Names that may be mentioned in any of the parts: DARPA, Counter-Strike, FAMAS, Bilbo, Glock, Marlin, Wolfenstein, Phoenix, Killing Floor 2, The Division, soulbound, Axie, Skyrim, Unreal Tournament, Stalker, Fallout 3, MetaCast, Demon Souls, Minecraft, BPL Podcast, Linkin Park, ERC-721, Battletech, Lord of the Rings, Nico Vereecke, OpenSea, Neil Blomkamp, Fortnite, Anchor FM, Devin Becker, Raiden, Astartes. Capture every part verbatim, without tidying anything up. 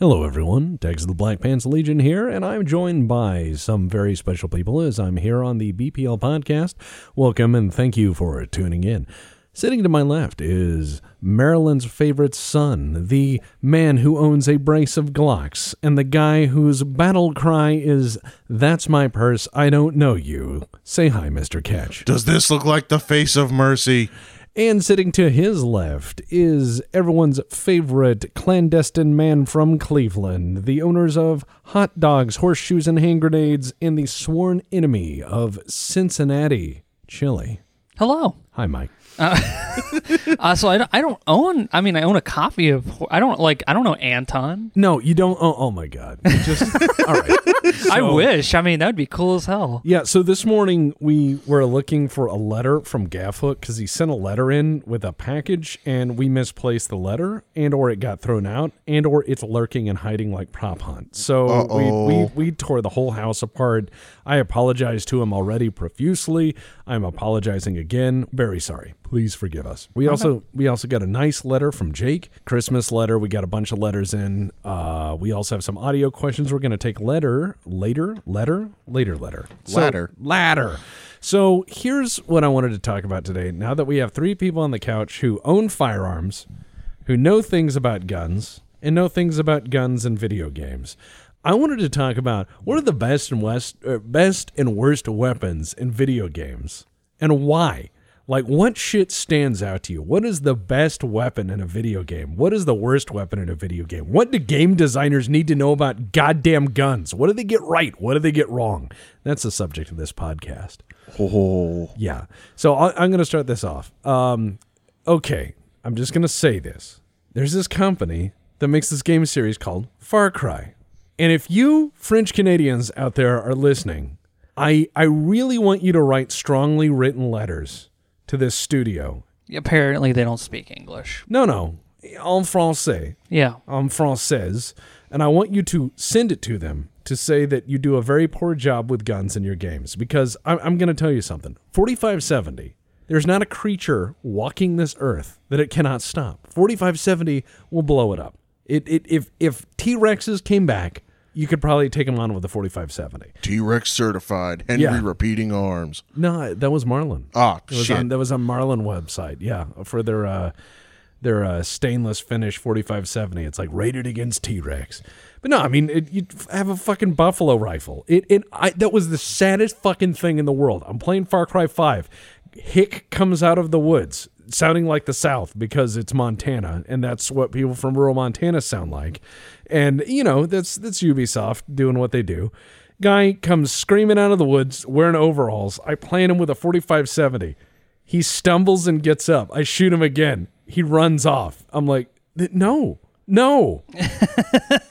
Hello everyone, Tags of the Black Pants Legion here, and I'm joined by some very special people as I'm here on the B P L Podcast. Welcome and thank you for tuning in. Sitting to my left is Maryland's favorite son, the man who owns a brace of Glocks, and the guy whose battle cry is, "That's my purse, I don't know you." Say hi, Mister Ketch. Does this look like the face of mercy? And sitting to his left is everyone's favorite clandestine man from Cleveland, the owners of hot dogs, horseshoes, and hand grenades, and the sworn enemy of Cincinnati, Chili. Hello. Hi, Mike. Uh, uh, so I don't, I don't own, I mean, I own a copy of, I don't like, I don't know Anton. No, you don't own, oh my God. Just, all right. So, I wish. I mean, that'd be cool as hell. Yeah. So this morning we were looking for a letter from Gaffhook because he sent a letter in with a package and we misplaced the letter and or it got thrown out and or it's lurking and hiding like prop hunt. So we, we, we tore the whole house apart. I apologize to him already profusely. I'm apologizing again. Very sorry. Please forgive us. We okay. also we also got a nice letter from Jake. Christmas letter. We got a bunch of letters in. Uh, we also have some audio questions. We're going to take letter later. Letter later. Letter ladder so, ladder. So here's what I wanted to talk about today. Now that we have three people on the couch who own firearms, who know things about guns, and know things about guns and video games. I wanted to talk about what are the best and worst, uh, best and worst weapons in video games and why. Like, what shit stands out to you? What is the best weapon in a video game? What is the worst weapon in a video game? What do game designers need to know about goddamn guns? What do they get right? What do they get wrong? That's the subject of this podcast. Oh. Yeah. So I, I'm going to start this off. Um, okay. I'm just going to say this. There's this company that makes this game series called Far Cry. And if you French Canadians out there are listening, I I really want you to write strongly written letters to this studio. Apparently they don't speak English. No, no. En français. Yeah. En française. And I want you to send it to them to say that you do a very poor job with guns in your games. Because I'm, I'm going to tell you something. forty-five seventy, there's not a creature walking this earth that it cannot stop. forty-five seventy will blow it up. It, it if if T-Rexes came back, you could probably take them on with a forty-five seventy. T-Rex certified, Henry yeah. repeating arms. No, that was Marlin. Ah, it was shit. On, that was a Marlin website, yeah, for their uh, their uh, stainless finish forty-five seventy. It's like rated against T-Rex. But no, I mean, it, you have a fucking buffalo rifle. It it I, that was the saddest fucking thing in the world. I'm playing Far Cry five. Hick comes out of the woods, sounding like the South because it's Montana, and that's what people from rural Montana sound like. And, you know, that's that's Ubisoft doing what they do. Guy comes screaming out of the woods, wearing overalls. I plant him with a forty-five seventy. He stumbles and gets up. I shoot him again. He runs off. I'm like, no, no.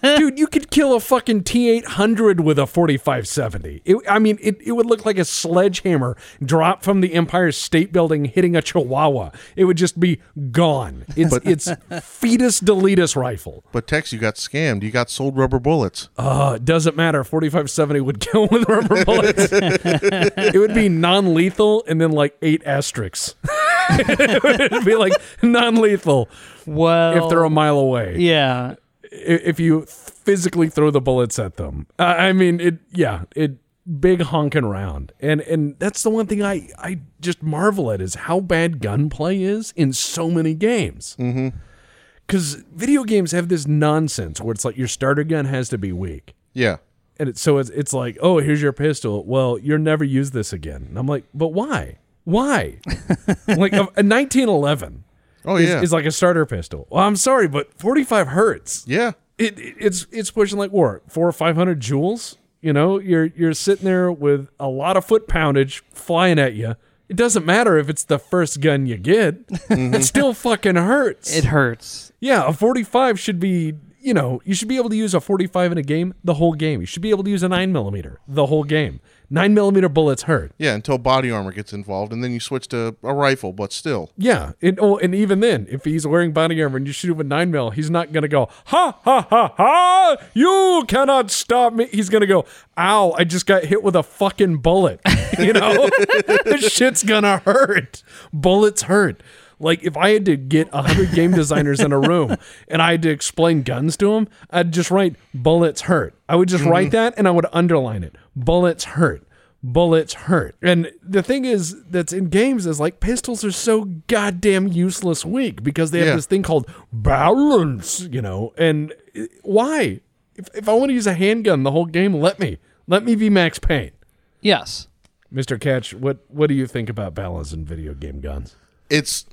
Dude, you could kill a fucking T eight hundred with a forty-five seventy. It, I mean, it, it would look like a sledgehammer dropped from the Empire State Building hitting a chihuahua. It would just be gone. It's but, it's fetus deletus rifle. But Tex, you got scammed. You got sold rubber bullets. Uh, doesn't matter. forty-five seventy would kill with rubber bullets. It would be non-lethal and then like eight asterisks. It would be like non-lethal. Well, if they're a mile away. Yeah. If you physically throw the bullets at them. Uh, I mean, it, yeah, it big honking round. And and that's the one thing I, I just marvel at is how bad gunplay is in so many games. Mm-hmm. Because video games have this nonsense where it's like your starter gun has to be weak. Yeah. And it, so it's, it's like, oh, here's your pistol. Well, you'll never use this again. And I'm like, but why? Why? Like a, a nineteen eleven. Oh is, yeah, is like a starter pistol. Well, I'm sorry, but forty-five hurts. Yeah, it, it it's it's pushing like what four or five hundred joules. You know, you're you're sitting there with a lot of foot poundage flying at you. It doesn't matter if it's the first gun you get; mm-hmm. It still fucking hurts. It hurts. Yeah, a forty-five should be. You know, you should be able to use a forty-five in a game the whole game. You should be able to use a nine millimeter the whole game. nine millimeter bullets hurt. Yeah, until body armor gets involved, and then you switch to a rifle, but still. Yeah, and, oh, and even then, if he's wearing body armor and you shoot him with nine millimeter, he's not going to go, ha, ha, ha, ha, you cannot stop me. He's going to go, ow, I just got hit with a fucking bullet. You know, this shit's going to hurt. Bullets hurt. Like, if I had to get one hundred game designers in a room and I had to explain guns to them, I'd just write, bullets hurt. I would just mm-hmm. write that and I would underline it. Bullets hurt. Bullets hurt. And the thing is that's in games is like pistols are so goddamn useless weak because they have yeah. this thing called balance, you know. And why? If, if I want to use a handgun the whole game, let me. Let me be Max Payne. Yes. Mister Ketch, what, what do you think about balance in video game guns? It's,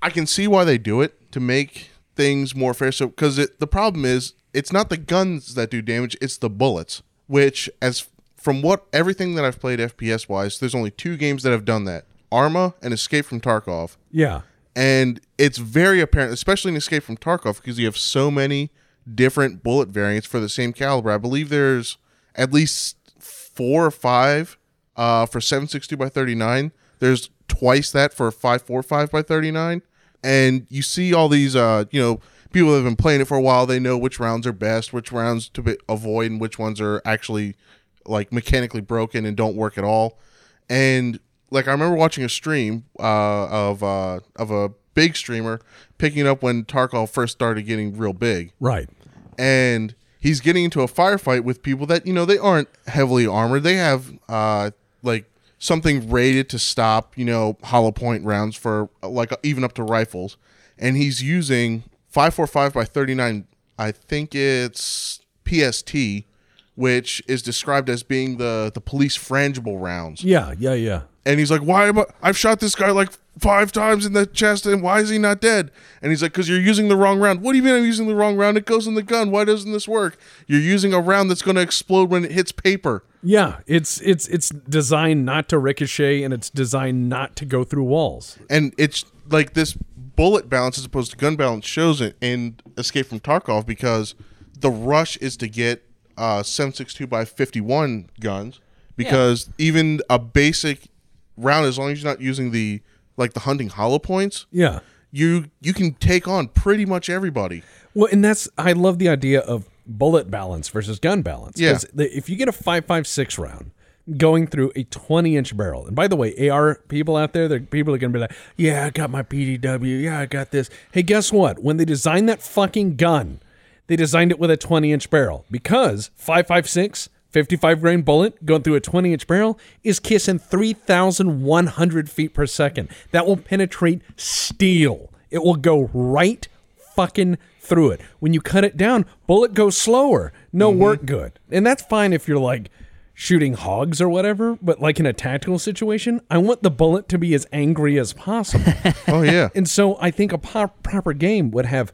I can see why they do it, to make things more fair. So, because the problem is, it's not the guns that do damage, it's the bullets, which, as from what everything that I've played F P S-wise, there's only two games that have done that, Arma and Escape from Tarkov. Yeah. And it's very apparent, especially in Escape from Tarkov, because you have so many different bullet variants for the same caliber. I believe there's at least four or five uh, for seven sixty by thirty-nine. There's twice that for five forty-five by thirty-nine. And you see all these, uh, you know, people that have been playing it for a while. They know which rounds are best, which rounds to be- avoid, and which ones are actually, like, mechanically broken and don't work at all. And, like, I remember watching a stream uh, of uh, of a big streamer picking up when Tarkov first started getting real big. Right. And he's getting into a firefight with people that, you know, they aren't heavily armored. They have, uh, like, something rated to stop, you know, hollow point rounds for, like, even up to rifles. And he's using five forty-five by thirty-nine, I think it's P S T, which is described as being the, the police frangible rounds. Yeah, yeah, yeah. And he's like, why am I, I've shot this guy like five times in the chest, and why is he not dead? And he's like, because you're using the wrong round. What do you mean I'm using the wrong round? It goes in the gun. Why doesn't this work? You're using a round that's going to explode when it hits paper. Yeah, it's it's it's designed not to ricochet, and it's designed not to go through walls. And it's like this bullet balance as opposed to gun balance shows it in Escape from Tarkov, because the rush is to get uh, seven sixty-two by fifty-one guns, because yeah. even a basic round, as long as you're not using the like the hunting hollow points, yeah, you you can take on pretty much everybody. Well, and that's I love the idea of bullet balance versus gun balance. Yeah, the, if you get a five five six round going through a twenty inch barrel, and by the way, A R people out there, the people are gonna be like, yeah, I got my P D W, yeah, I got this. Hey, guess what? When they designed that fucking gun, they designed it with a twenty inch barrel, because five five six. fifty-five grain bullet going through a twenty inch barrel is kissing three thousand one hundred feet per second. That will penetrate steel. It will go right fucking through it. When you cut it down, bullet goes slower. No mm-hmm. work good. And that's fine if you're like shooting hogs or whatever, but like in a tactical situation, I want the bullet to be as angry as possible. Oh, yeah. And so I think a pop- proper game would have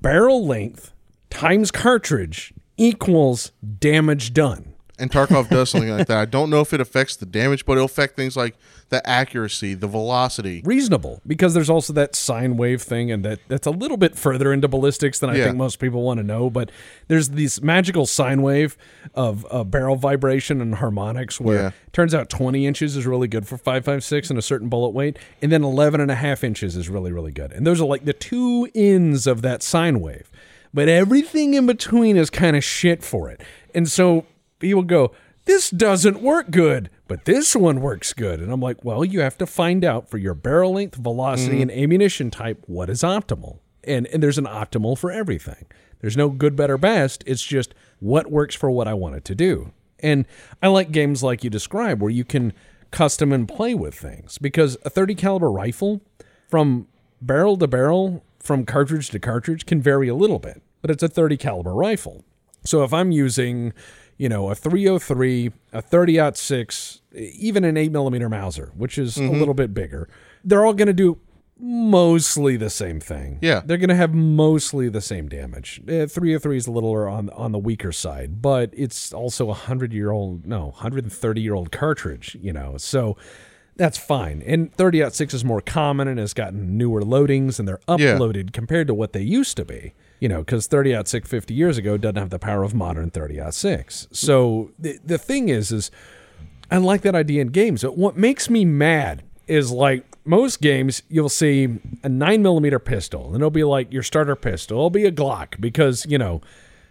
barrel length times cartridge equals damage done. And Tarkov does something like that. I don't know if it affects the damage, but it'll affect things like the accuracy, the velocity. Reasonable, because there's also that sine wave thing, and that, that's a little bit further into ballistics than I yeah. think most people want to know, but there's this magical sine wave of uh, barrel vibration and harmonics where yeah. it turns out twenty inches is really good for five five six and a certain bullet weight, and then eleven and a half inches is really, really good. And those are like the two ends of that sine wave. But everything in between is kind of shit for it. And so people go, this doesn't work good, but this one works good. And I'm like, well, you have to find out for your barrel length, velocity, mm. and ammunition type, what is optimal. And and there's an optimal for everything. There's no good, better, best. It's just what works for what I want it to do. And I like games like you describe where you can custom and play with things, because a thirty caliber rifle from barrel to barrel, from cartridge to cartridge, can vary a little bit, but it's a thirty caliber rifle. So if I'm using, you know, a three oh three, a thirty ought six, even an eight millimeter Mauser, which is mm-hmm. a little bit bigger, they're all going to do mostly the same thing. Yeah, they're going to have mostly the same damage. Uh, three oh three is a little on on the weaker side, but it's also a hundred year old, no, one hundred thirty year old cartridge, you know, so. That's fine. And thirty ought six is more common and has gotten newer loadings, and they're uploaded yeah. compared to what they used to be. You know, because thirty ought six fifty years ago doesn't have the power of modern thirty ought six. So the, the thing is, is I like that idea in games. But what makes me mad is, like, most games you'll see a nine millimeter pistol, and it'll be like your starter pistol. It'll be a Glock because, you know,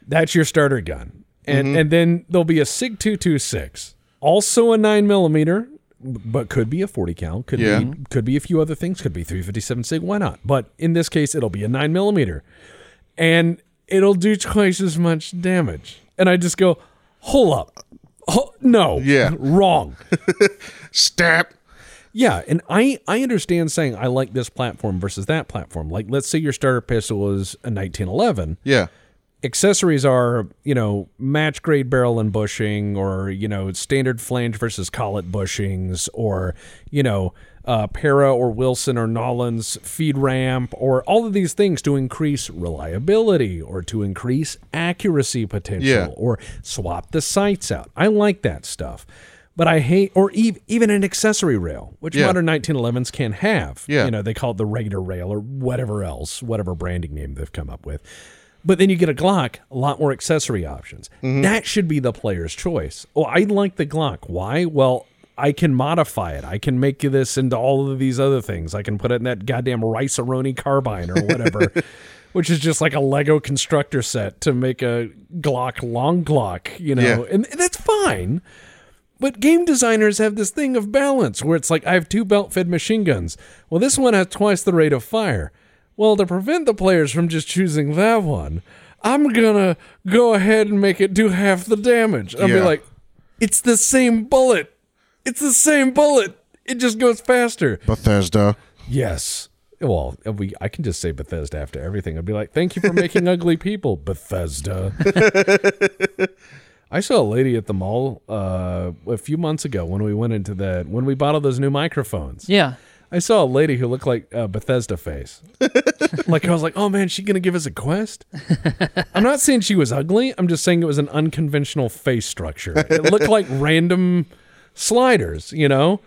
that's your starter gun. And mm-hmm. and then there'll be a SIG two twenty-six, also a nine millimeter, but could be a forty cal, could yeah. be could be a few other things, could be three fifty-seven sig, why not? But in this case, it'll be a nine millimeter, and it'll do twice as much damage. And I just go, hold up. Oh, no. Yeah. Wrong. Stab. Yeah, and I, I understand saying I like this platform versus that platform. Like, let's say your starter pistol is a nineteen eleven. Yeah. Accessories are, you know, match grade barrel and bushing, or, you know, standard flange versus collet bushings, or, you know, uh, Para or Wilson or Nolan's feed ramp, or all of these things to increase reliability or to increase accuracy potential, yeah. or swap the sights out. I like that stuff. But I hate, or ev- even an accessory rail, which yeah. modern nineteen elevens can have. Yeah. You know, they call it the regular rail or whatever else, whatever branding name they've come up with. But then you get a Glock, a lot more accessory options. Mm-hmm. That should be the player's choice. Oh, I like the Glock. Why? Well, I can modify it. I can make this into all of these other things. I can put it in that goddamn Rice-A-Roni carbine or whatever, which is just like a Lego constructor set to make a Glock long Glock, you know, yeah. and, and that's fine. But game designers have this thing of balance where it's like, I have two belt-fed machine guns. Well, this one has twice the rate of fire. Well, to prevent the players from just choosing that one, I'm going to go ahead and make it do half the damage. I'll yeah. be like, it's the same bullet. It's the same bullet. It just goes faster. Bethesda. Yes. Well, we, I can just say Bethesda after everything. I'd be like, thank you for making ugly people, Bethesda. I saw a lady at the mall uh, a few months ago when we went into that, when we bought all those new microphones. Yeah. I saw a lady who looked like uh, Bethesda face. Like, I was like, oh, man, she going to give us a quest? I'm not saying she was ugly. I'm just saying it was an unconventional face structure. It looked like random sliders, you know?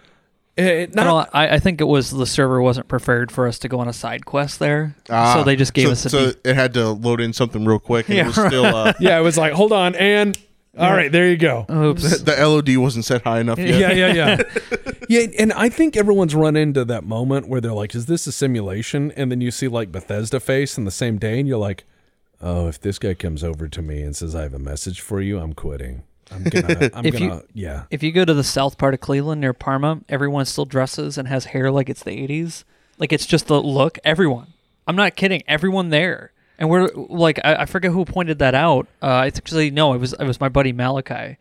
It, not, I, I think it was the server wasn't prepared for us to go on a side quest there, ah, so they just gave so, us a... So de- it had to load in something real quick, and yeah, it was still... Uh, yeah, it was like, hold on, and... All yeah. right, there you go. Oops. The, the L O D wasn't set high enough yet. Yeah, yeah, yeah. yeah, and I think everyone's run into that moment where they're like, is this a simulation? And then you see like Bethesda face in the same day, and you're like, oh, if this guy comes over to me and says, I have a message for you, I'm quitting. I'm gonna, I'm if gonna, you, yeah. If you go to the south part of Cleveland near Parma, everyone still dresses and has hair like it's the eighties. Like, it's just the look. Everyone. I'm not kidding. Everyone there. And we're like, I, I forget who pointed that out. Uh, it's actually no, it was it was my buddy Malachi.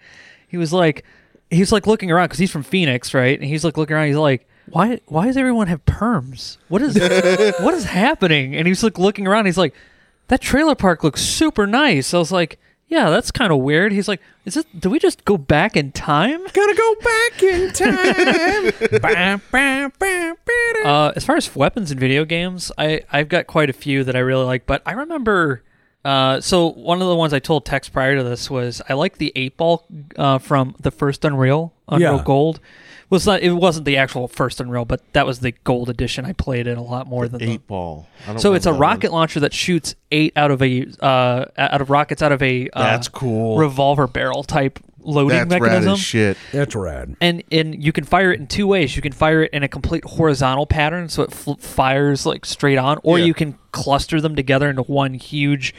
He was like, he was like looking around because he's from Phoenix, right? And he's like looking around. He's like, why why does everyone have perms? What is what is happening? And he's like looking around. He's like, that trailer park looks super nice. I was like, yeah, that's kind of weird. He's like, is it? Do we just go back in time? Gotta go back in time. Bah, bah, bah, bah, bah. Uh, as far as weapons in video games, I, I've got quite a few that I really like. But I remember, uh, so one of the ones I told Tex prior to this was I like the eight ball uh, from the first Unreal, Unreal yeah. Gold. Was well, not it wasn't the actual first Unreal, but that was the gold edition. I played it a lot more the than eight the eight ball. I don't so it's a rocket one. launcher that shoots eight out of a uh, out of rockets out of a uh, that's cool revolver barrel type loading that's mechanism. That's rad as shit. That's rad. And and you can fire it in two ways. You can fire it in a complete horizontal pattern, so it fl- fires like straight on, or yeah. you can cluster them together into one huge.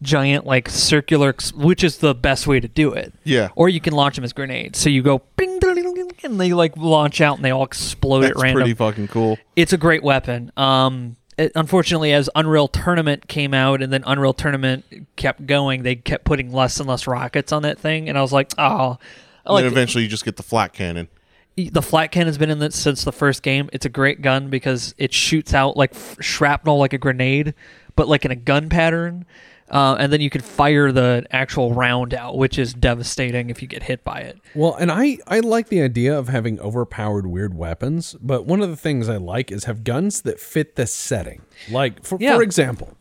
Giant like circular, which is the best way to do it. Yeah. Or you can launch them as grenades. So you go bing, and they like launch out and they all explode That's at random. That's pretty fucking cool. It's a great weapon. Um, it, unfortunately, as Unreal Tournament came out and then Unreal Tournament kept going, they kept putting less and less rockets on that thing, and I was like, oh. I like and then eventually, it. you just get the flat cannon. The flat cannon's been in this since the first game. It's a great gun because it shoots out like f- shrapnel like a grenade, but like in a gun pattern. Uh, and then you can fire the actual round out, which is devastating if you get hit by it. Well, and I, I like the idea of having overpowered weird weapons, but one of the things I like is have guns that fit the setting. Like, for, yeah. for example,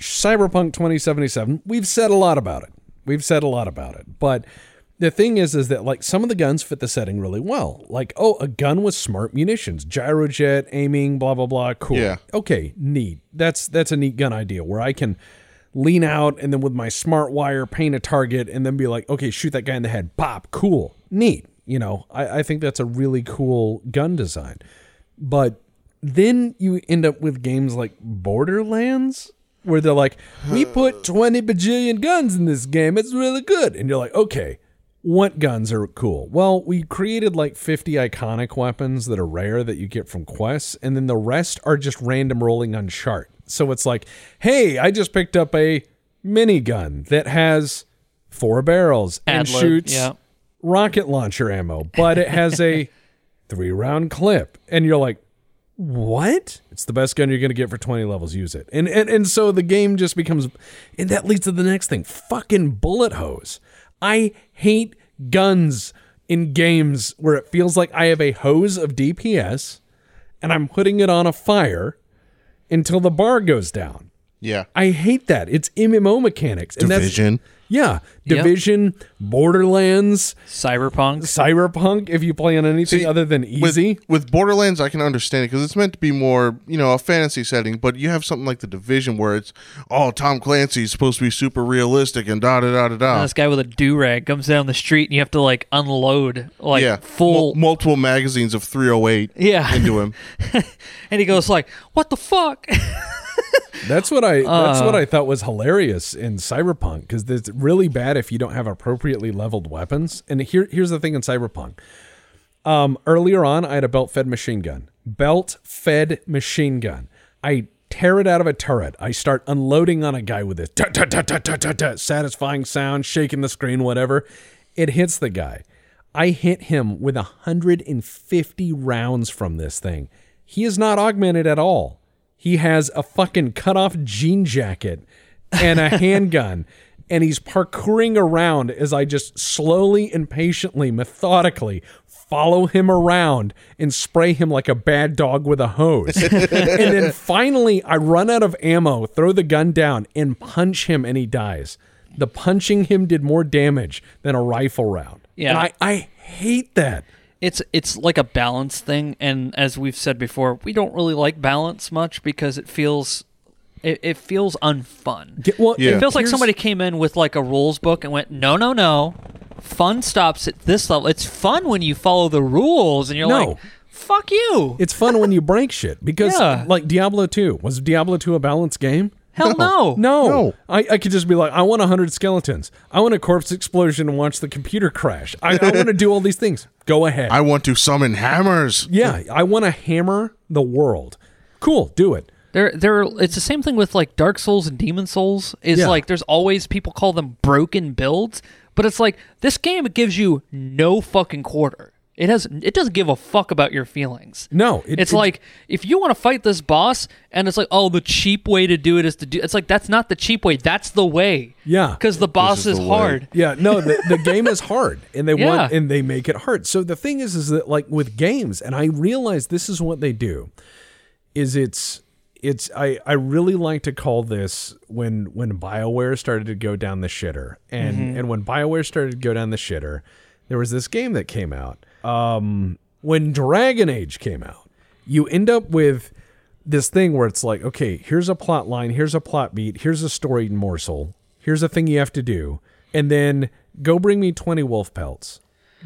Cyberpunk twenty seventy-seven, we've said a lot about it. We've said a lot about it. But the thing is, is that like some of the guns fit the setting really well. Like, oh, a gun with smart munitions, gyrojet, aiming, blah, blah, blah. Cool. Yeah. Okay, neat. That's, that's a neat gun idea where I can... lean out and then with my smart wire paint a target and then be like, okay, shoot that guy in the head. Pop. Cool. Neat. You know, I, I think that's a really cool gun design. But then you end up with games like Borderlands where they're like, we put twenty bajillion guns in this game. It's really good. And you're like, okay, what guns are cool? Well, we created like fifty iconic weapons that are rare that you get from quests, and then the rest are just random rolling on chart. So it's like, hey, I just picked up a minigun that has four barrels and Adler, shoots yeah. rocket launcher ammo, but it has a three-round clip. And you're like, what? It's the best gun you're going to get for twenty levels. Use it. And, and and so the game just becomes... And that leads to the next thing. Fucking bullet hose. I hate guns in games where it feels like I have a hose of D P S and I'm putting it on a fire until the bar goes down. Yeah. I hate that. It's M M O mechanics. And Division. That's, yeah. Division, yep. Borderlands. Cyberpunk. Cyberpunk, if you play on anything See, other than easy. With, with Borderlands, I can understand it because it's meant to be more, you know, a fantasy setting, but you have something like The Division where it's, oh, Tom Clancy's supposed to be super realistic and da-da-da-da-da. And this guy with a do-rag comes down the street and you have to, like, unload, like, yeah. full... M- multiple magazines of three oh eight yeah. into him. And he goes like, what the fuck? That's what I uh, that's what I thought was hilarious in Cyberpunk, because it's really bad if you don't have appropriately leveled weapons. And here here's the thing in Cyberpunk. Um, earlier on, I had a belt-fed machine gun. Belt-fed machine gun. I tear it out of a turret. I start unloading on a guy with this satisfying sound, shaking the screen, whatever. It hits the guy. I hit him with one hundred fifty rounds from this thing. He is not augmented at all. He has a fucking cut-off jean jacket and a handgun, and he's parkouring around as I just slowly and patiently, methodically follow him around and spray him like a bad dog with a hose. And then finally, I run out of ammo, throw the gun down, and punch him, and he dies. The punching him did more damage than a rifle round. Yeah, and I, I hate that. It's it's like a balance thing, and as we've said before, we don't really like balance much because it feels it, it feels unfun. Yeah, well, yeah. It feels like Here's... somebody came in with like a rules book and went, no, no, no, fun stops at this level. It's fun when you follow the rules, and you're no. like, fuck you. It's fun when you break shit, because yeah. like Diablo two. Was Diablo two a balanced game? Hell no. No. no. no. I, I could just be like, I want one hundred skeletons. I want a corpse explosion and watch the computer crash. I, I want to do all these things. Go ahead. I want to summon hammers. Yeah, I want to hammer the world. Cool, do it. There, there. It's the same thing with like Dark Souls and Demon Souls. Is yeah. like there's always people call them broken builds, but it's like this game gives you no fucking quarter. It has. It doesn't give a fuck about your feelings. No. It, it's it, like, if you want to fight this boss, and it's like, oh, the cheap way to do it is to do... It's like, that's not the cheap way. That's the way. Yeah. Because the boss is, is the hard. Way. Yeah, no, the, the game is hard, and they yeah. want and they make it hard. So the thing is, is that, like, with games, and I realize this is what they do, is it's... It's I, I really like to call this when when BioWare started to go down the shitter. And, mm-hmm. and when BioWare started to go down the shitter, there was this game that came out. Um, when Dragon Age came out, you end up with this thing where it's like, okay, here's a plot line, here's a plot beat, here's a story morsel, here's a thing you have to do, and then go bring me twenty wolf pelts.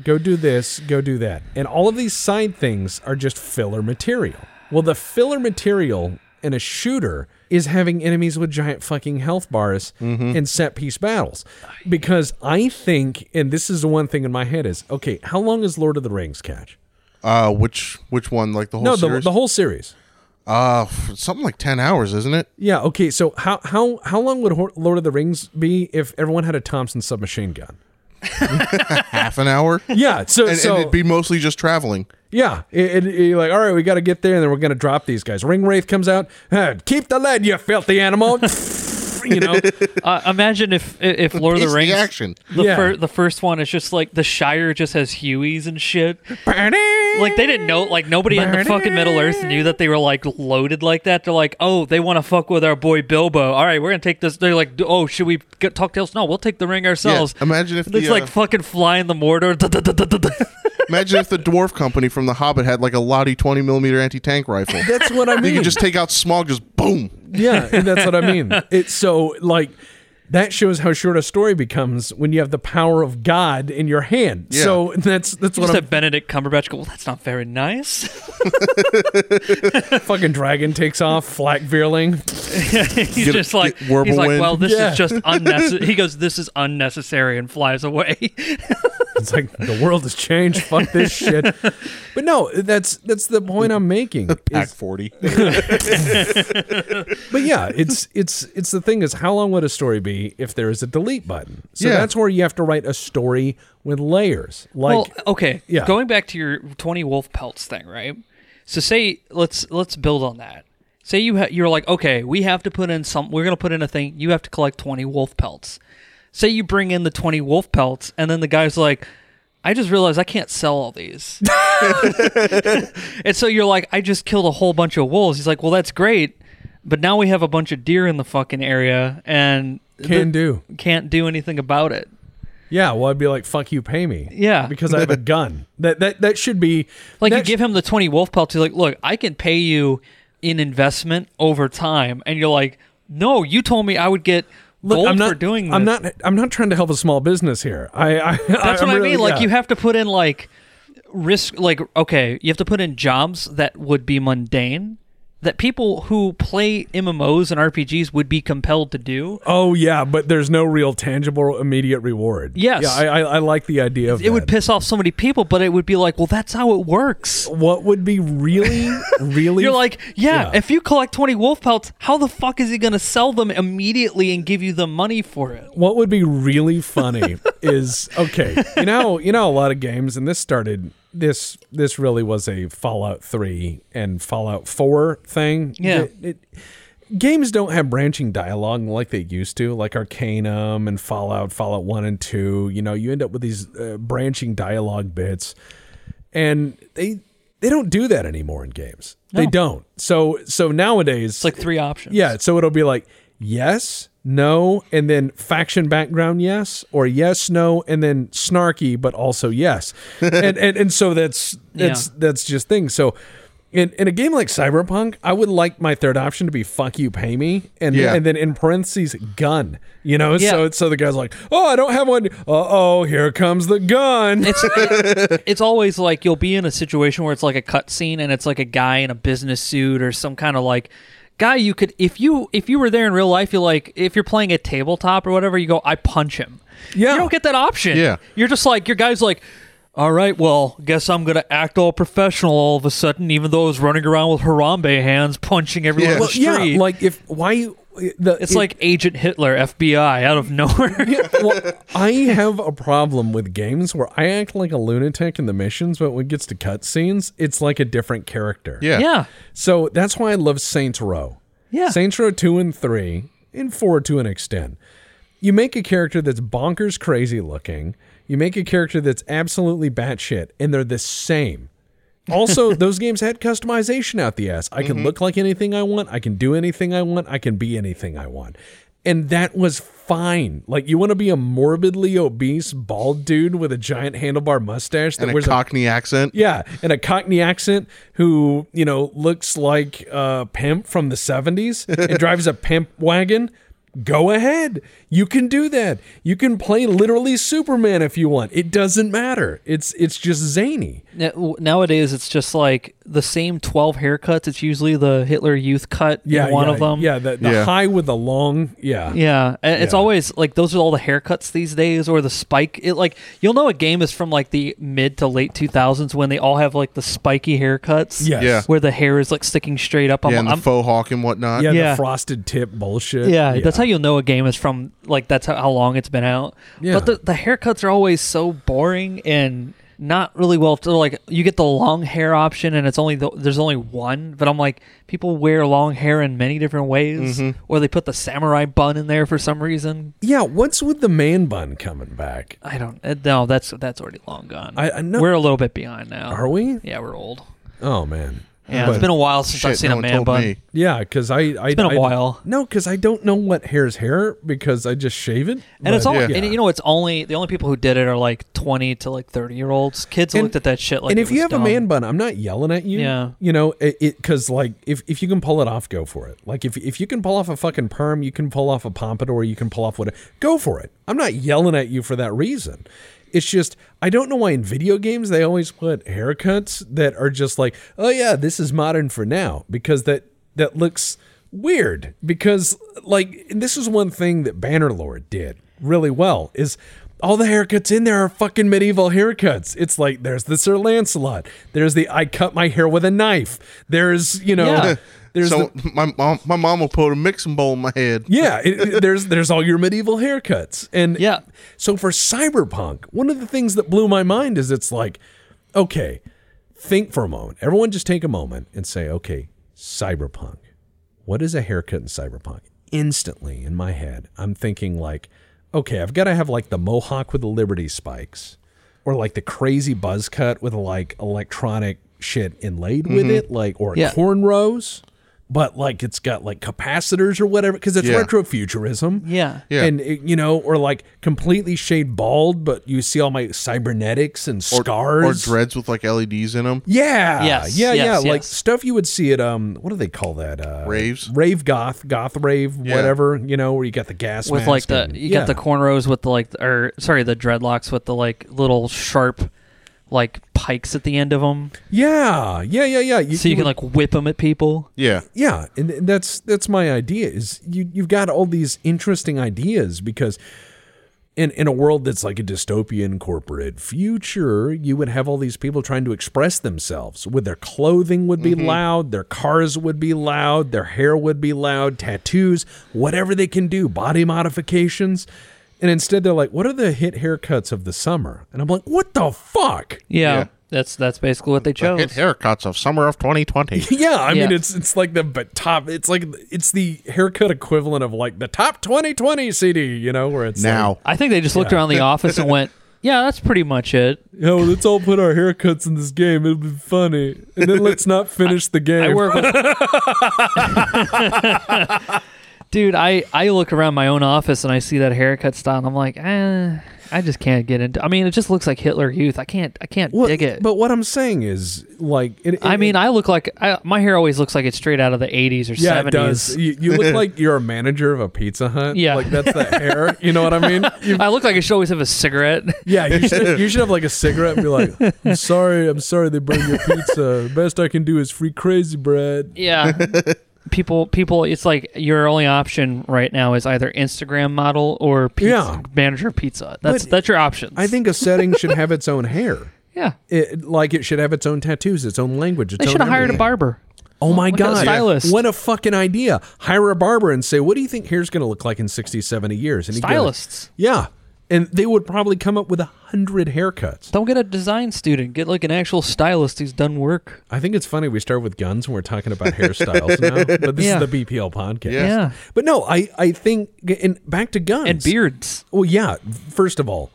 Go do this, go do that. And all of these side things are just filler material. Well, the filler material in a shooter is having enemies with giant fucking health bars mm-hmm. and set piece battles. Because I think, and this is the one thing in my head is, okay, how long is Lord of the Rings, Catch? Uh, which which one? Like the whole no, series? No, the, the whole series. Uh, something like ten hours, isn't it? Yeah, okay, so how how how long would Lord of the Rings be if everyone had a Thompson submachine gun? Half an hour? Yeah. So and, so, and it'd be mostly just traveling. Yeah, it, it, you're like, all right, we got to get there, and then we're going to drop these guys. Ringwraith comes out, hey, keep the lead, you filthy animal. You know, uh, imagine if if Lord of the Rings, the action, the, yeah. fir- the first one is just like the Shire just has Hueys and shit. Like they didn't know, like nobody in the fucking Middle Earth knew that they were like loaded like that. They're like, oh, they want to fuck with our boy Bilbo. All right, we're gonna take this. They're like, oh, should we get talk tales? No, we'll take the ring ourselves. Yeah, imagine if it's the, like uh, fucking flying the Mordor. Imagine if the dwarf company from The Hobbit had like a Lottie twenty millimeter anti tank rifle. That's what I mean. You could just take out Smaug, just boom. Yeah, and that's what I mean. It's so like that shows how short a story becomes when you have the power of God in your hand. Yeah. So that's that's you what. Just I'm, that Benedict Cumberbatch go, well, that's not very nice. Fucking dragon takes off, flak veerling. he's get just a, like, he's like, well, this yeah. is just unnecessary. He goes, this is unnecessary, and flies away. It's like the world has changed. Fuck this shit. But no, that's that's the point I'm making. Pack is, forty. But yeah, it's it's it's the thing is, how long would a story be if there is a delete button? So yeah. That's where you have to write a story with layers. Like, well, okay, yeah. Going back to your twenty wolf pelts thing, right? So say let's let's build on that. Say you ha- you're like, okay, we have to put in some. We're gonna put in a thing. You have to collect twenty wolf pelts. Say you bring in the twenty wolf pelts, and then the guy's like, I just realized I can't sell all these. And so you're like, I just killed a whole bunch of wolves. He's like, well, that's great, but now we have a bunch of deer in the fucking area, and can do can't do anything about it. Yeah, well, I'd be like, fuck you, pay me. Yeah. Because I have a gun. That that that should be... Like, you give him the twenty wolf pelts, you're like, look, I can pay you in investment over time. And you're like, no, you told me I would get... Look, Gold I'm not for doing this. I'm not. I'm not trying to help a small business here. I. I That's I, what I mean. Really, like yeah. You have to put in like risk. Like okay, you have to put in jobs that would be mundane, that people who play M M Os and R P Gs would be compelled to do. Oh yeah, but there's no real tangible immediate reward. Yes. Yeah, I, I, I like the idea of it. That would piss off so many people, but it would be like, well, that's how it works. What would be really, really? You're like, yeah, yeah, if you collect twenty wolf pelts, how the fuck is he going to sell them immediately and give you the money for it? What would be really funny is, okay, you know, you know, a lot of games, and this started... This this really was a Fallout three and Fallout four thing. Yeah. It, it, games don't have branching dialogue like they used to, like Arcanum and Fallout, Fallout one and two. You know, you end up with these uh, branching dialogue bits, and they they don't do that anymore in games. No. They don't. So so nowadays... It's like three options. Yeah, so it'll be like, yes... No, and then faction background yes, or yes, no, and then snarky, but also yes. and, and and so that's that's yeah. that's just things. So in, in a game like Cyberpunk, I would like my third option to be fuck you, pay me, and yeah. and then in parentheses, gun. You know, yeah. so so the guy's like, oh, I don't have one. Uh-oh, here comes the gun. It's it, it's always like you'll be in a situation where it's like a cutscene and it's like a guy in a business suit or some kind of like guy you could if you if you were there in real life, you like if you're playing a tabletop or whatever, you go, I punch him. Yeah. You don't get that option. Yeah. You're just like your guy's like, all right, well, guess I'm gonna act all professional all of a sudden, even though I was running around with Harambe hands punching everyone yeah. on the street. Well, yeah, like if why the, it's it, like Agent Hitler, F B I, out of nowhere. Yeah, well, I have a problem with games where I act like a lunatic in the missions, but when it gets to cutscenes, it's like a different character. Yeah. yeah. So that's why I love Saints Row. Yeah. Saints Row two and three, and four to an extent. You make a character that's bonkers crazy looking. You make a character that's absolutely batshit, and they're the same. Also, those games had customization out the ass. I can mm-hmm. look like anything I want. I can do anything I want. I can be anything I want. And that was fine. Like, you want to be a morbidly obese, bald dude with a giant handlebar mustache that and a wears Cockney a, accent? Yeah, and a Cockney accent who, you know, looks like a pimp from the seventies and drives a pimp wagon. Go ahead. You can do that. You can play literally Superman if you want. It doesn't matter. It's it's just zany. Nowadays, it's just like the same twelve haircuts. It's usually the Hitler Youth cut yeah, in one yeah, of them. Yeah, the, the yeah. high with the long. Yeah. Yeah. It's yeah. always like those are all the haircuts these days or the spike. It like you'll know a game is from like the mid to late two thousands when they all have like the spiky haircuts. Yes. Yeah. Where the hair is like sticking straight up. I'm, yeah, and the I'm, faux hawk and whatnot. Yeah, yeah, the frosted tip bullshit. Yeah, yeah. That's how you'll know a game is from, like, that's how, how long it's been out. Yeah. But the, the haircuts are always so boring and not really well. Like, you get the long hair option and it's only the, there's only one, but I'm like, people wear long hair in many different ways, mm-hmm. or they put the samurai bun in there for some reason. Yeah, what's with the man bun coming back? I don't no, that's that's already long gone. I, I know. We're a little bit behind now. Are we? Yeah, we're old. Oh man. Yeah, but it's been a while since shit, I've seen no a man bun. Me. Yeah, because I, I... It's been a I, while. No, because I don't know what hair's hair because I just shave it. And it's all, yeah. and you know, it's only, the only people who did it are like twenty to like thirty-year-olds. Kids and, looked at that shit like And if you have dumb. a man bun, I'm not yelling at you. Yeah. You know, because it, it, like, if, if you can pull it off, go for it. Like, if, if you can pull off a fucking perm, you can pull off a pompadour, you can pull off whatever. Go for it. I'm not yelling at you for that reason. It's just, I don't know why in video games they always put haircuts that are just like, oh yeah, this is modern for now, because that, that looks weird. Because, like, this is one thing that Bannerlord did really well, is all the haircuts in there are fucking medieval haircuts. It's like, there's the Sir Lancelot. There's the, I cut my hair with a knife. There's, you know, yeah. there's so the, my mom, my mom will put a mixing bowl in my head. Yeah. It, it, there's, there's all your medieval haircuts. And yeah. So for Cyberpunk, one of the things that blew my mind is it's like, okay, think for a moment. Everyone just take a moment and say, okay, Cyberpunk. What is a haircut in Cyberpunk? Instantly in my head, I'm thinking like, okay, I've got to have like the mohawk with the Liberty spikes or like the crazy buzz cut with like electronic shit inlaid mm-hmm. with it, like, or yeah. cornrows, but like it's got like capacitors or whatever because it's yeah. retrofuturism. Yeah. yeah. And, it, you know, or like completely shade bald, but you see all my cybernetics and scars. Or, or dreads with like L E Ds in them. Yeah. Yes. Yeah. Yes, yeah. Yes. Like stuff you would see at, um, what do they call that? Uh, Raves. Rave goth, goth rave, yeah. whatever, you know, where you got the gas with mask like the, and, you yeah. got the cornrows with the like, or sorry, the dreadlocks with the like little sharp, like pikes at the end of them. Yeah, yeah, yeah, yeah. You, so you, you can like whip them at people. Yeah, yeah, and that's that's my idea. Is you you've got all these interesting ideas because in in a world that's like a dystopian corporate future, you would have all these people trying to express themselves. With their clothing would be mm-hmm. loud, their cars would be loud, their hair would be loud, tattoos, whatever they can do, body modifications. And instead, they're like, what are the hit haircuts of the summer? And I'm like, what the fuck? Yeah, yeah. that's that's basically what they chose. The hit haircuts of summer of twenty twenty. yeah, I yeah. mean, it's it's like the but top, it's like, it's the haircut equivalent of like the top twenty twenty C D, you know, where it's now. Like, I think they just looked yeah. around the office and went, yeah, that's pretty much it. Yo, let's all put our haircuts in this game. It'll be funny. And then let's not finish I, the game. I work with- Dude, I, I look around my own office and I see that haircut style and I'm like, eh, I just can't get into. I mean, it just looks like Hitler Youth. I can't I can't well, dig it. But what I'm saying is, like, it, it, I mean, I look like I, my hair always looks like it's straight out of the eighties or yeah, seventies. Yeah, it does. You, you look like you're a manager of a Pizza Hut. Yeah, like that's the hair. You know what I mean? You've, I look like I should always have a cigarette. Yeah, you should, you should have like a cigarette and be like, I'm sorry, I'm sorry they bring your pizza. The best I can do is free crazy bread. Yeah. People, people. It's like your only option right now is either Instagram model or pizza, yeah. manager of Pizza. That's but that's your options. I think a setting should have its own hair. Yeah, it, like it should have its own tattoos, its own language. Its they should have hired a barber. Oh my what God! A stylist. What a fucking idea! Hire a barber and say, "What do you think hair's going to look like in sixty, seventy years?" And stylists. Goes, yeah, and they would probably come up with a hundred haircuts. Don't get a design student. Get like an actual stylist who's done work. I think it's funny we start with guns and we're talking about hairstyles now, but this yeah. is the B P L podcast. Yeah. yeah. But no, I, I think, and back to guns. And beards. Well, yeah. First of all,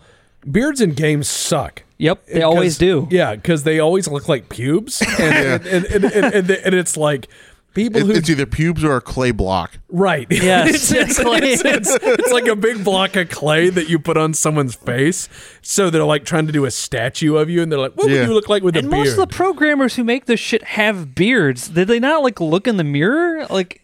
beards in games suck. Yep. They always do. Yeah, because they always look like pubes. And, yeah. and, and, and, and, and, and it's like... People who, it's either pubes or a clay block. Right. Yes. it's, it's, it's, it's, it's like a big block of clay that you put on someone's face. So they're like trying to do a statue of you and they're like, what yeah. would you look like with and a beard? And most of the programmers who make this shit have beards. Did they not like look in the mirror? Like...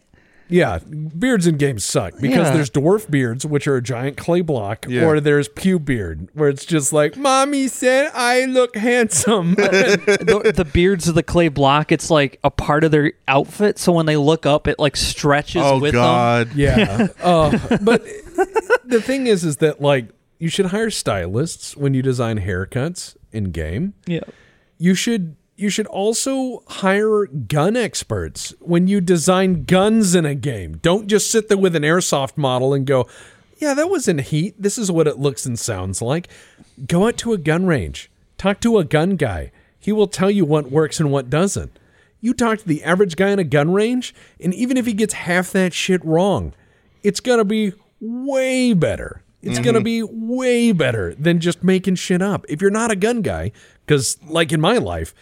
Yeah, beards in games suck because yeah. there's dwarf beards, which are a giant clay block, yeah. or there's pew beard, where it's just like, Mommy said I look handsome. the, the beards of the clay block, it's like a part of their outfit, so when they look up, it like stretches oh, with God. Them. Yeah. uh, but the thing is, is that like you should hire stylists when you design haircuts in game. Yeah. You should... You should also hire gun experts when you design guns in a game. Don't just sit there with an airsoft model and go, yeah, that was in Heat. This is what it looks and sounds like. Go out to a gun range. Talk to a gun guy. He will tell you what works and what doesn't. You talk to the average guy in a gun range, and even if he gets half that shit wrong, it's going to be way better. It's mm-hmm. going to be way better than just making shit up. If you're not a gun guy, because like in my life,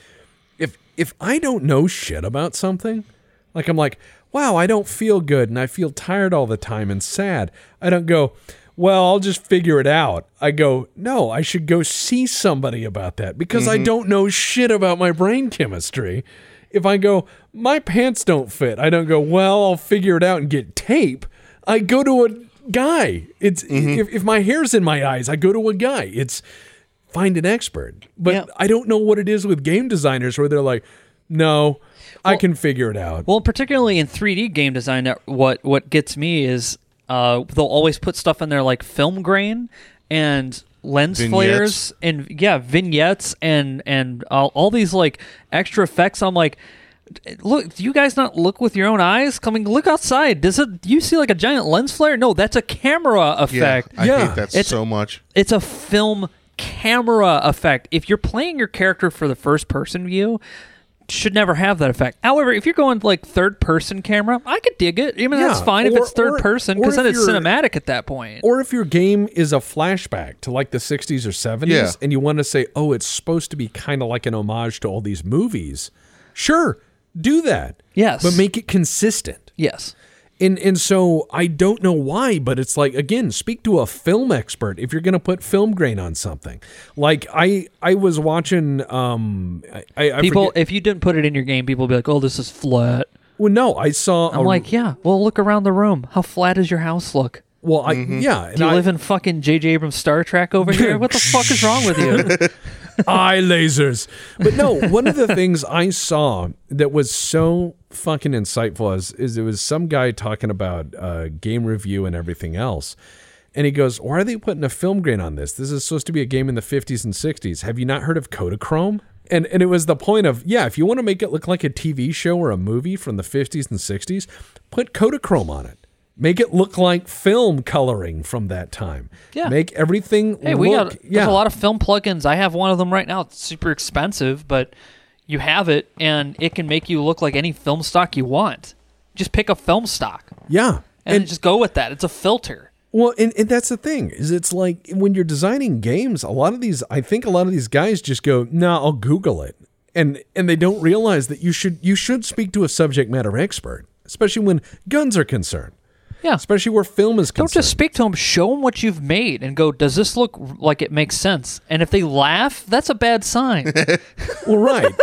If if I don't know shit about something, like I'm like, wow, I don't feel good and I feel tired all the time and sad. I don't go, well, I'll just figure it out. I go, no, I should go see somebody about that because mm-hmm. I don't know shit about my brain chemistry. If I go, my pants don't fit, I don't go, well, I'll figure it out and get tape. I go to a guy. It's mm-hmm. if, if my hair's in my eyes, I go to a guy. It's... Find an expert. But yeah. I don't know what it is with game designers where they're like, no, well, I can figure it out. Well, particularly in three D game design, what what gets me is uh, they'll always put stuff in there like film grain and lens vignettes. flares and yeah, vignettes and and uh, all these like extra effects. I'm like, look, do you guys not look with your own eyes? Coming, look outside. Does it? Do you see like a giant lens flare? No, that's a camera effect. Yeah, I yeah. hate that it's, so much. It's a film camera effect. If you're playing your character for the first person view, should never have that effect. However, if you're going like third person camera, I could dig it. I mean, yeah, that's fine or, if it's third or, person, because then it's cinematic at that point. Or if your game is a flashback to like the sixties or seventies, yeah. and you want to say, oh, it's supposed to be kind of like an homage to all these movies, sure, do that. Yes. But make it consistent. Yes. And and so I don't know why, but it's like, again, speak to a film expert if you're going to put film grain on something. Like I I was watching um I, I people forget. If you didn't put it in your game, people would be like, oh, this is flat. Well, no, I saw. I'm a, like, yeah. Well, look around the room. How flat does your house look? Well, I mm-hmm. yeah. And Do you I, live in fucking J J Abrams Star Trek over here? What the fuck is wrong with you? Eye lasers. But no, one of the things I saw that was so fucking insightful is, is it was some guy talking about uh, game review and everything else. And he goes, why are they putting a film grain on this? This is supposed to be a game in the fifties and sixties. Have you not heard of Kodachrome? And and it was the point of, yeah, if you want to make it look like a T V show or a movie from the fifties and sixties, put Kodachrome on it. Make it look like film coloring from that time. Yeah. Make everything hey, look... We got, yeah. There's a lot of film plugins. I have one of them right now. It's super expensive, but you have it, and it can make you look like any film stock you want. Just pick a film stock. Yeah. And, and just go with that. It's a filter. Well, and, and that's the thing, is it's like when you're designing games, a lot of these... I think a lot of these guys just go, nah, I'll Google it. And and they don't realize that you should you should speak to a subject matter expert, especially when guns are concerned. Yeah, especially where film is concerned. Don't just speak to them. Show them what you've made and go, does this look like it makes sense? And if they laugh, that's a bad sign. Well, right.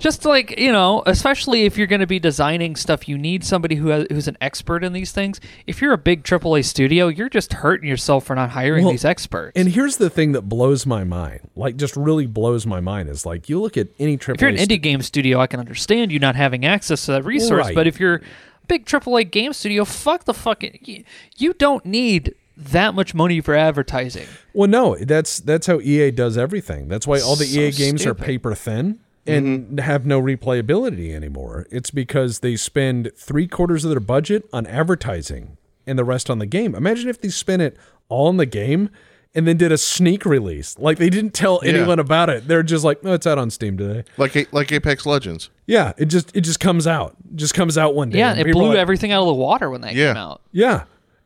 Just like, you know, especially if you're going to be designing stuff, you need somebody who has, who's an expert in these things. If you're a big triple A studio, you're just hurting yourself for not hiring well, these experts. And here's the thing that blows my mind, like just really blows my mind, is like you look at any triple A. If you're an indie stu- game studio, I can understand you not having access to that resource, right. But if you're... big triple A game studio, fuck the fucking... You don't need that much money for advertising. Well, no, that's that's how E A does everything. That's why all the so E A games stupid. are paper thin and mm-hmm. have no replayability anymore. It's because they spend three quarters of their budget on advertising and the rest on the game. Imagine if they spent it all on the game and then did a sneak release. Like, they didn't tell anyone yeah. about it. They're just like, no, oh, it's out on Steam today. Like like Apex Legends. Yeah, it just it just comes out. It just comes out one day. Yeah, it blew like, everything out of the water when that yeah. came out. Yeah.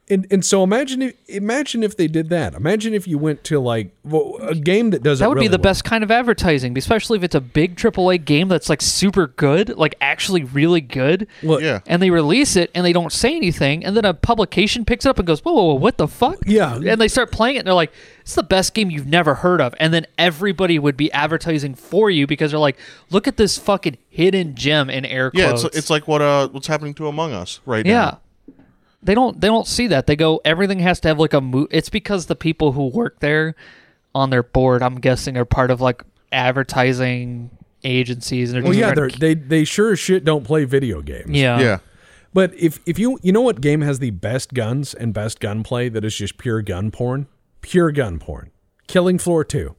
And and so imagine if, imagine if they did that. Imagine if you went to, like, well, a game that doesn't That would really be the work. best kind of advertising, especially if it's a big triple A game that's, like, super good, like, actually really good. Look, yeah. And they release it, and they don't say anything, and then a publication picks it up and goes, whoa, whoa, whoa, what the fuck? Yeah. And they start playing it, and they're like, it's the best game you've never heard of. And then everybody would be advertising for you because they're like, look at this fucking hidden gem in air quotes. Yeah, it's, it's like what uh, what's happening to Among Us right yeah. now. Yeah. They don't. They don't see that. They go. Everything has to have like a. Mo- it's because the people who work there, on their board, I'm guessing, are part of like advertising agencies. And well, yeah, they're, they they sure as shit don't play video games. Yeah, yeah. But if if you you know what game has the best guns and best gunplay that is just pure gun porn, pure gun porn, Killing Floor two.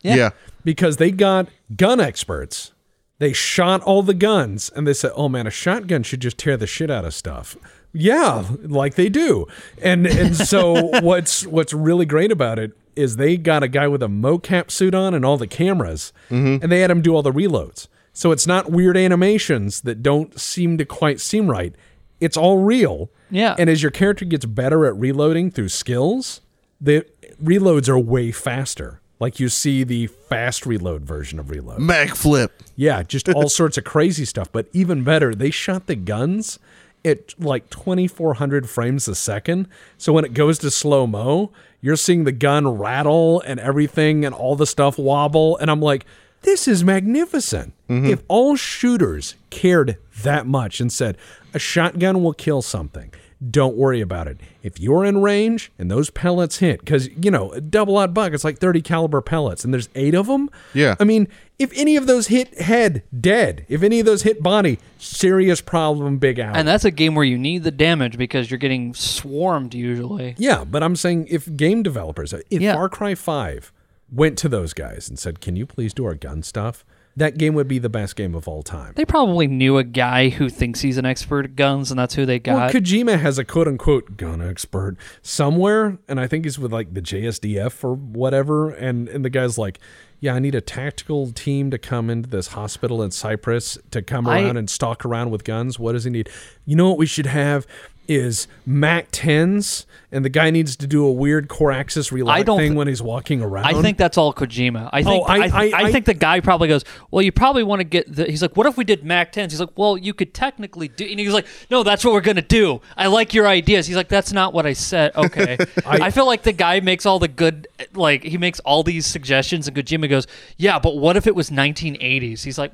Yeah. yeah. Because they got gun experts. They shot all the guns and they said, "Oh man, a shotgun should just tear the shit out of stuff." Yeah, like they do. And and so what's what's really great about it is they got a guy with a mocap suit on and all the cameras, mm-hmm. and they had him do all the reloads. So it's not weird animations that don't seem to quite seem right. It's all real. Yeah. And as your character gets better at reloading through skills, the reloads are way faster. Like you see the fast reload version of reload. Mag flip. Yeah, just all sorts of crazy stuff. But even better, they shot the guns at like twenty-four hundred frames a second. So when it goes to slow-mo, you're seeing the gun rattle and everything and all the stuff wobble. And I'm like, this is magnificent. Mm-hmm. If all shooters cared that much and said, a shotgun will kill something, don't worry about it. If you're in range and those pellets hit, because, you know, a double-odd buck, it's like thirty caliber pellets, and there's eight of them. Yeah. I mean, if any of those hit head, dead. If any of those hit body, serious problem, big out. And that's a game where you need the damage because you're getting swarmed usually. Yeah, but I'm saying if game developers, if yeah. Far Cry five went to those guys and said, can you please do our gun stuff? That game would be the best game of all time. They probably knew a guy who thinks he's an expert at guns, and that's who they got. Well, Kojima has a quote-unquote gun expert somewhere, and I think he's with, like, the J S D F or whatever, and, and the guy's like, yeah, I need a tactical team to come into this hospital in Cyprus to come around I, and stalk around with guns. What does he need? You know what we should have is Mac tens, and the guy needs to do a weird core axis reload thing th- when he's walking around. I think that's all Kojima. I think oh, I, I, I, I, I think the guy probably goes, well, you probably want to get the... He's like, what if we did Mac tens? He's like, well, you could technically do... And he's like, no, that's what we're going to do. I like your ideas. He's like, that's not what I said. Okay. I, I feel like the guy makes all the good... Like, he makes all these suggestions, and Kojima goes, yeah, but what if it was nineteen eighties? He's like...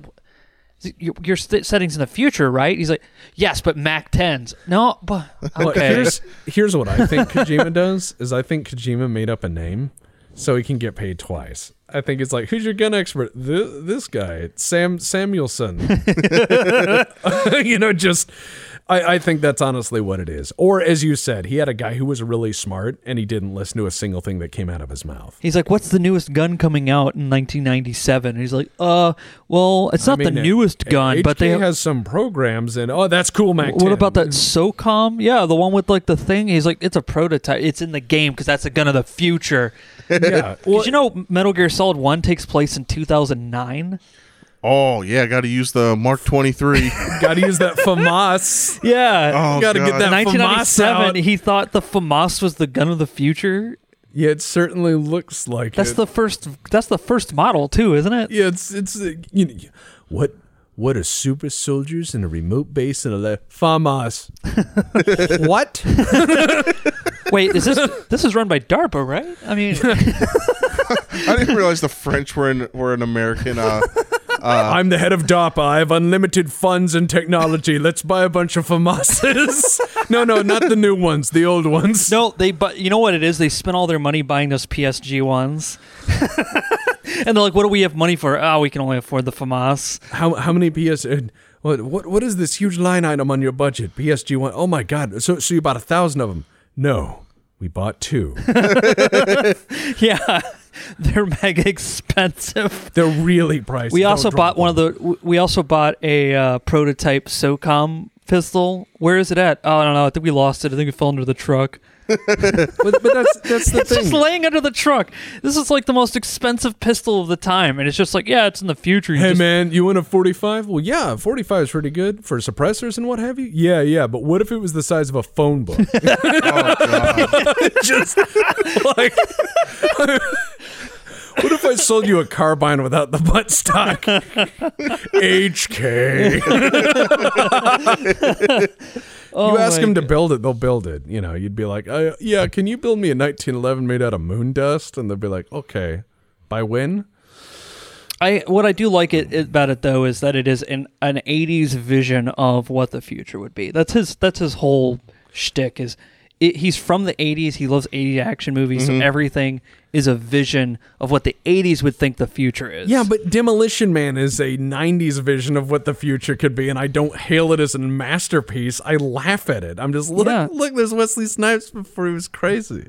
Your settings in the future, right? He's like, yes, but Mac tens. No, but okay. here's, here's what I think Kojima does, is I think Kojima made up a name so he can get paid twice. I think it's like, who's your gun expert? This, this guy, Sam Samuelson. You know, just... I, I think that's honestly what it is. Or, as you said, he had a guy who was really smart, and he didn't listen to a single thing that came out of his mouth. He's like, what's the newest gun coming out in nineteen ninety-seven? And he's like, uh, well, it's not I mean, the newest it, gun, H K but they... H K has some programs, and, oh, that's cool, Mac ten. What about that SOCOM? Yeah, the one with, like, the thing. He's like, it's a prototype. It's in the game, because that's a gun of the future. Yeah. Well, did you know Metal Gear Solid one takes place in two thousand nine? Oh, yeah, got to use the Mark twenty-three. Got to use that FAMAS. Yeah. Oh, got to get that FAMAS out. In nineteen ninety-seven, he thought the FAMAS was the gun of the future. Yeah, it certainly looks like that's it. That's the first That's the first model, too, isn't it? Yeah, it's... it's uh, you know, what What are super soldiers in a remote base in a... FAMAS. What? Wait, is this... This is run by DARPA, right? I mean... I didn't realize the French were, in, were an American... Uh, Uh, I'm the head of DARPA. I have unlimited funds and technology. Let's buy a bunch of FAMASes. no, no, not the new ones. The old ones. No, they. But you know what it is? They spent all their money buying those P S G ones. And they're like, "What do we have money for? Oh, we can only afford the FAMAS." How how many P S? What what what is this huge line item on your budget? P S G one. Oh my God. So so you bought a thousand of them? No, we bought two. Yeah. They're mega expensive. They're really pricey. We also bought one of the. We also bought a uh, prototype SOCOM pistol. Where is it at? Oh, I don't know. I think we lost it. I think it fell under the truck. but, but that's that's the it's thing. It's just laying under the truck. This is like the most expensive pistol of the time, and it's just like, yeah, it's in the future. You hey just... man, you want a forty-five? Well, yeah, forty-five is pretty good for suppressors and what have you. Yeah, yeah, but what if it was the size of a phone book? Oh God! Just like. What if I sold you a carbine without the buttstock? H K. Oh, you ask them to build it, they'll build it. You know, you'd be like, uh, yeah, can you build me a nineteen eleven made out of moon dust? And they'll be like, okay, by when? I what I do like it, about it though is that it is an an eighties vision of what the future would be. That's his that's his whole shtick is. It, he's from the eighties. He loves eighties action movies, mm-hmm. So everything is a vision of what the eighties would think the future is. Yeah, but Demolition Man is a nineties vision of what the future could be, and I don't hail it as a masterpiece. I laugh at it. I'm just, look, yeah. look there's Wesley Snipes before he was crazy.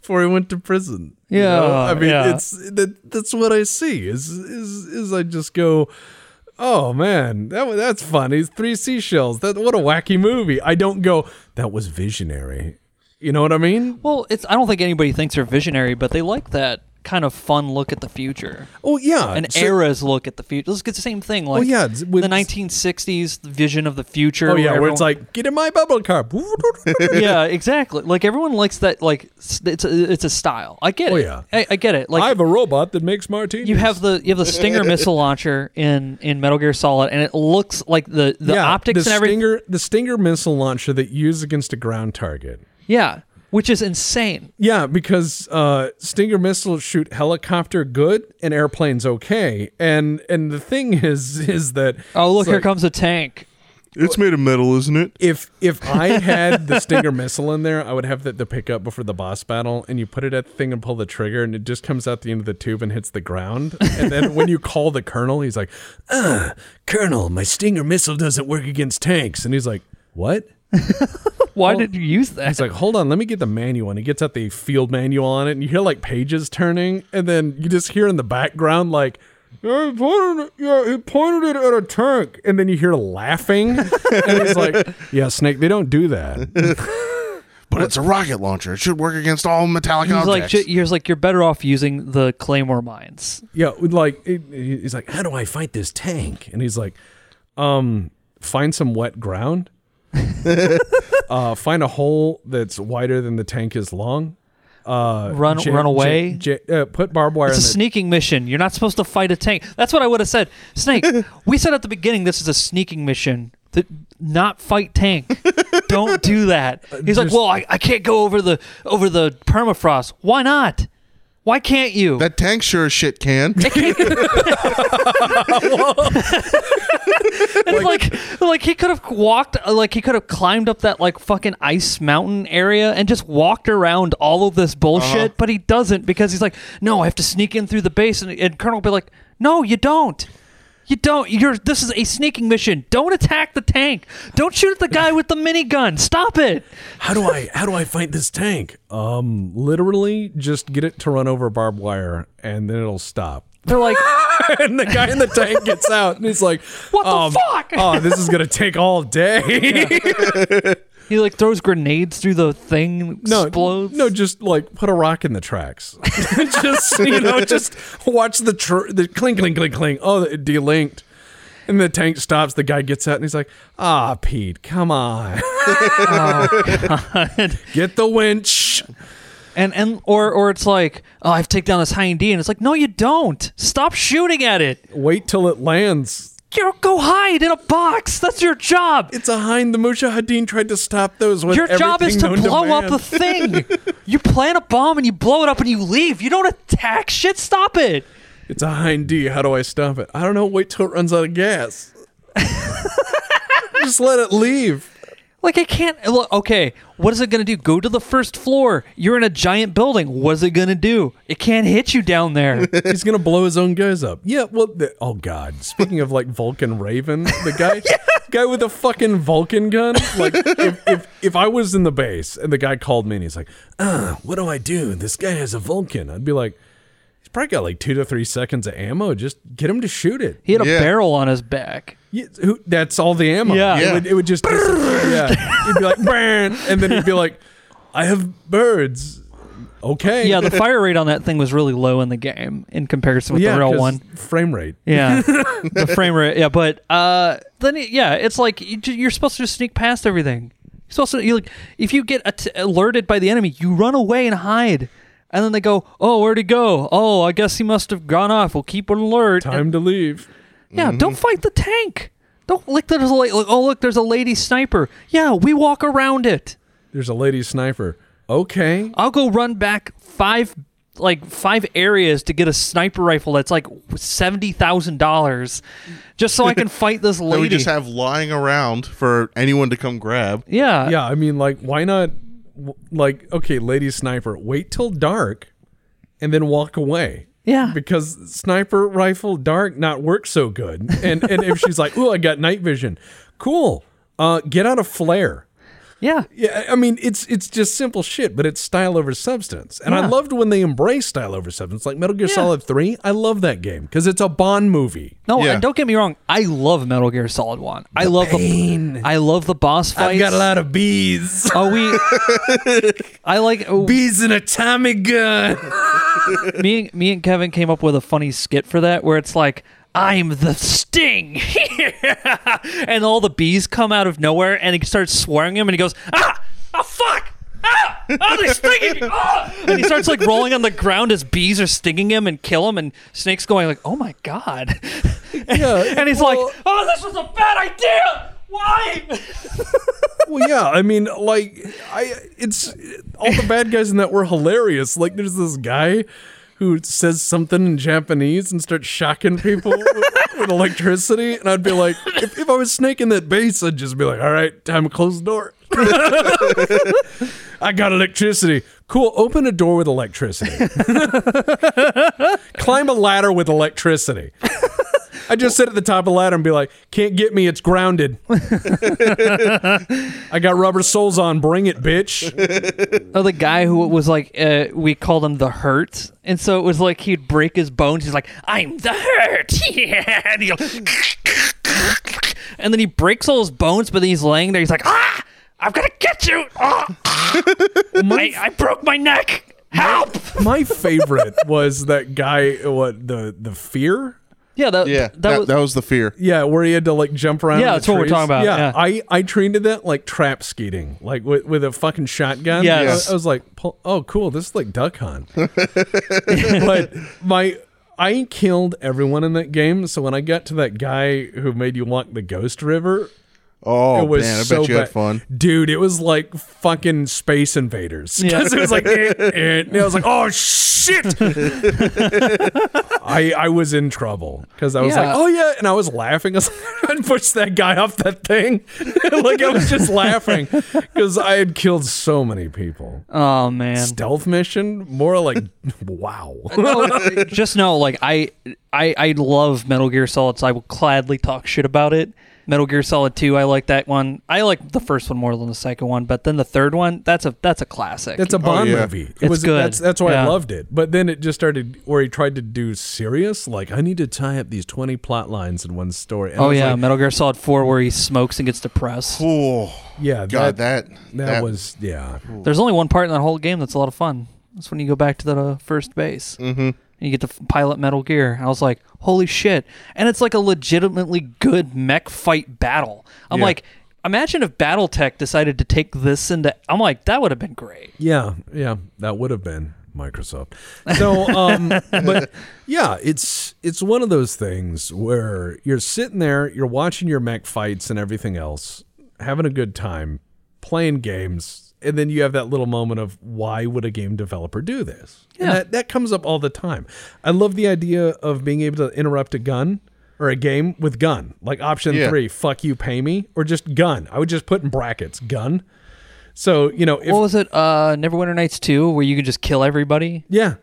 Before he went to prison. Yeah. You know? I mean, yeah. it's that, that's what I see, is, is, is I just go... Oh man, that that's funny. Three seashells. That what a wacky movie. I don't go. That was visionary. You know what I mean? Well, it's. I don't think anybody thinks they're visionary, but they like that kind of fun look at the future. Oh yeah, an so, era's look at the future. Let's get the same thing. Like oh, yeah, with, the nineteen sixties vision of the future. Oh yeah, where, everyone, where it's like get in my bubble car. Yeah, exactly. Like everyone likes that. Like it's a, it's a style. I get oh, it. Yeah. I, I get it. Like I have a robot that makes martinis. You have the you have the Stinger missile launcher in, in Metal Gear Solid, and it looks like the the yeah, optics the and everything. Stinger, the Stinger missile launcher that you use against a ground target. Yeah. Which is insane. Yeah, because uh, Stinger missiles shoot helicopter good and airplanes okay. And and the thing is is that... Oh, look, here like, comes a tank. It's made of metal, isn't it? If if I had the Stinger missile in there, I would have that to pick up before the boss battle, and you put it at the thing and pull the trigger, and it just comes out the end of the tube and hits the ground. And then when you call the colonel, he's like, uh, Colonel, my Stinger missile doesn't work against tanks. And he's like, what? Why well, did you use that? He's like, hold on, let me get the manual. And he gets out the field manual on it, and you hear, like, pages turning, and then you just hear in the background, like, yeah, he pointed, yeah, he pointed it at a tank. And then you hear laughing. And he's like, yeah, Snake, they don't do that. But it's a rocket launcher. It should work against all metallic he's objects. Like, he's like, you're better off using the Claymore mines. Yeah, like, he's like, how do I fight this tank? And he's like, um, find some wet ground. uh, find a hole that's wider than the tank is long. Uh, run j- run away. J- j- uh, put barbed wire. It's in a the- sneaking mission. You're not supposed to fight a tank. That's what I would have said. Snake, we said at the beginning this is a sneaking mission. To not fight tank. Don't do that. He's uh, like, well, I, I can't go over the over the permafrost. Why not? Why can't you? That tank sure as shit can. And like, like, like he could have walked, like he could have climbed up that like fucking ice mountain area and just walked around all of this bullshit, uh-huh. But he doesn't because he's like, no, I have to sneak in through the base, and, and Colonel will be like, no, you don't. You don't. You're. This is a sneaking mission. Don't attack the tank. Don't shoot at the guy with the minigun. Stop it. How do I? How do I fight this tank? Um, literally, just get it to run over barbed wire, and then it'll stop. They're like, and the guy in the tank gets out, and he's like, "What the um, fuck? Oh, this is gonna take all day." Yeah. He like throws grenades through the thing, no, explodes. No, just like put a rock in the tracks. Just, you know, just watch the tr- the clink, clink, clink, clink. Oh, it delinked. And the tank stops. The guy gets out and he's like, ah, oh, Pete, come on. Oh, God. Get the winch. And and or or it's like, oh, I have to take down this Hind-D. And it's like, no, you don't. Stop shooting at it. Wait till it lands. Go hide in a box. That's your job. It's a hind. The Mujahideen tried to stop those. With your job is to blow to up a thing. You plant a bomb and you blow it up and you leave. You don't attack shit. Stop it. It's a Hind-D. How do I stop it? I don't know. Wait till it runs out of gas. Just let it leave. Like, I can't... Okay, what is it going to do? Go to the first floor. You're in a giant building. What is it going to do? It can't hit you down there. He's going to blow his own guys up. Yeah, well... The, oh, God. Speaking of, like, Vulcan Raven, the guy yeah. guy with a fucking Vulcan gun. Like, if, if if I was in the base and the guy called me and he's like, uh, what do I do? This guy has a Vulcan. I'd be like... He's probably got like two to three seconds of ammo. Just get him to shoot it. He had a yeah. barrel on his back. Yeah, who, that's all the ammo. Yeah, yeah. It, would, it would just. Yeah, he'd be like, and then he'd be like, "I have birds." Okay. Yeah, the fire rate on that thing was really low in the game in comparison with yeah, the real one. Frame rate. Yeah, the frame rate. Yeah, but uh, then it, yeah, it's like you're supposed to just sneak past everything. You're supposed to, you're like, if you get at- alerted by the enemy, you run away and hide. And then they go, oh, where'd he go? Oh, I guess he must have gone off. We'll keep an alert. Time and, to leave. Yeah, mm-hmm. Don't fight the tank. Don't look, there's a la- look, oh, look, there's a lady sniper. Yeah, we walk around it. There's a lady sniper. Okay. I'll go run back five like five areas to get a sniper rifle that's like seventy thousand dollars just so I can fight this lady. That we just have lying around for anyone to come grab. Yeah. Yeah, I mean, like, why not... Like, okay, lady sniper, wait till dark and then walk away. Yeah. Because sniper rifle, dark, not work so good. And and if she's like, ooh, I got night vision. Cool. Uh, get out a flare. Yeah. Yeah. I mean, it's it's just simple shit, but it's style over substance. And yeah. I loved when they embraced style over substance. Like Metal Gear yeah. Solid three, I love that game because it's a Bond movie. No, yeah. Don't get me wrong. I love Metal Gear Solid one. The I love pain. the I love the boss fights. I've got a lot of bees. Are we? I like oh, bees and a Tommy gun. me me and Kevin came up with a funny skit for that where it's like, I'm the Sting. And all the bees come out of nowhere and he starts swearing him and he goes, ah, oh fuck, ah, oh, they're stinging me, ah! And he starts like rolling on the ground as bees are stinging him and kill him, and Snake's going like, oh my God. And, yeah, and he's well, like, oh, this was a bad idea. Why? Well, yeah, I mean, like, I, it's, all the bad guys in that were hilarious. Like, there's this guy who says something in Japanese and starts shocking people with, with electricity, and I'd be like, if, if I was snaking that base, I'd just be like, all right, time to close the door. I got electricity. Cool. Open a door with electricity. Climb a ladder with electricity. I just sit at the top of the ladder and be like, can't get me, it's grounded. I got rubber soles on, bring it, bitch. Oh, the guy who was like, uh, we called him the Hurt. And so it was like he'd break his bones. He's like, I'm the Hurt. Yeah. And he'll and then he breaks all his bones, but then he's laying there. He's like, ah, I'm going to get you. Oh. my, I broke my neck. Help. My, my favorite was that guy, what, the, the Fear? Yeah, that, yeah that, that, was, that was the Fear. Yeah, where he had to like jump around. Yeah, that's trees. What we're talking about. Yeah, yeah. I, I treated that like trap skeeting, like with, with a fucking shotgun. Yeah, yes. I, I was like, oh, cool, this is like Duck Hunt. But my, I killed everyone in that game. So when I got to that guy who made you walk the Ghost River, oh it was man, I so bet you bad. Had fun, dude. It was like fucking Space Invaders. Yeah, it was like, eh, eh. And I was like, oh shit. Shit! I I was in trouble because I was yeah. like, oh yeah, and I was laughing. I was like, I'd push that guy off that thing. Like I was just laughing because I had killed so many people. Oh man, stealth mission, more like wow. No, just know, like I I I love Metal Gear Solid, so I will gladly talk shit about it. Metal Gear Solid two, I like that one. I like the first one more than the second one, but then the third one, that's a that's a classic. That's a Bond oh, yeah. movie. It it's was, good. That's, that's why yeah. I loved it. But then it just started where he tried to do serious, like, I need to tie up these twenty plot lines in one story. And oh, yeah, like, Metal Gear Solid four where he smokes and gets depressed. Oh, yeah. That, God, that, that... That was, yeah. There's only one part in that whole game that's a lot of fun. That's when you go back to the uh, first base. Mm-hmm. And you get to pilot Metal Gear. I was like, holy shit. And it's like a legitimately good mech fight battle. I'm yeah. like, imagine if Battletech decided to take this into... I'm like, that would have been great. Yeah, yeah, that would have been Microsoft. So, um, but yeah, it's it's one of those things where you're sitting there, you're watching your mech fights and everything else, having a good time, playing games... And then you have that little moment of why would a game developer do this? Yeah. And that, that comes up all the time. I love the idea of being able to interrupt a gun or a game with gun, like option yeah. three, fuck you, pay me, or just gun. I would just put in brackets, gun. So, you know. If, what was it? Uh, Neverwinter Nights two, where you could just kill everybody? Yeah.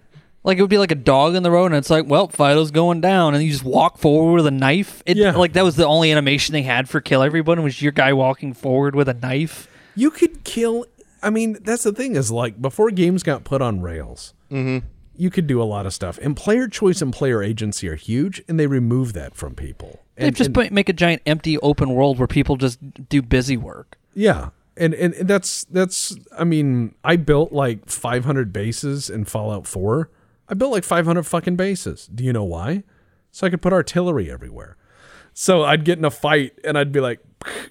Like it would be like a dog in the road and it's like, well, Fido's going down. And you just walk forward with a knife. It, yeah. Like that was the only animation they had for kill everybody was your guy walking forward with a knife. You could kill I mean, that's the thing is like before games got put on rails, mm-hmm. you could do a lot of stuff. And player choice and player agency are huge, and they remove that from people. And, they just and, make a giant empty open world where people just do busy work. Yeah. And, and and that's, that's I mean, I built like five hundred bases in Fallout four. I built like five hundred fucking bases. Do you know why? So I could put artillery everywhere. So I'd get in a fight, and I'd be like,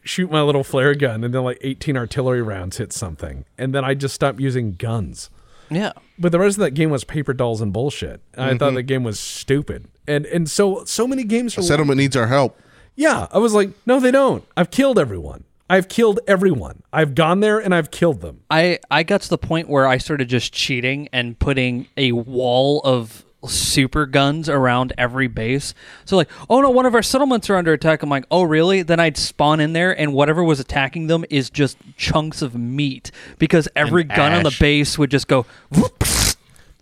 shoot my little flare gun, and then like eighteen artillery rounds hit something, and then I just stopped using guns. Yeah, but the rest of that game was paper dolls and bullshit. And mm-hmm. I thought the game was stupid, and and so so many games. A settlement needs our help. Yeah, I was like, no, they don't. I've killed everyone. I've killed everyone. I've gone there and I've killed them. I I got to the point where I started just cheating and putting a wall of super guns around every base. So like, oh no, one of our settlements are under attack. I'm like, oh really? Then I'd spawn in there and whatever was attacking them is just chunks of meat because every and gun ash. on the base would just go whoops,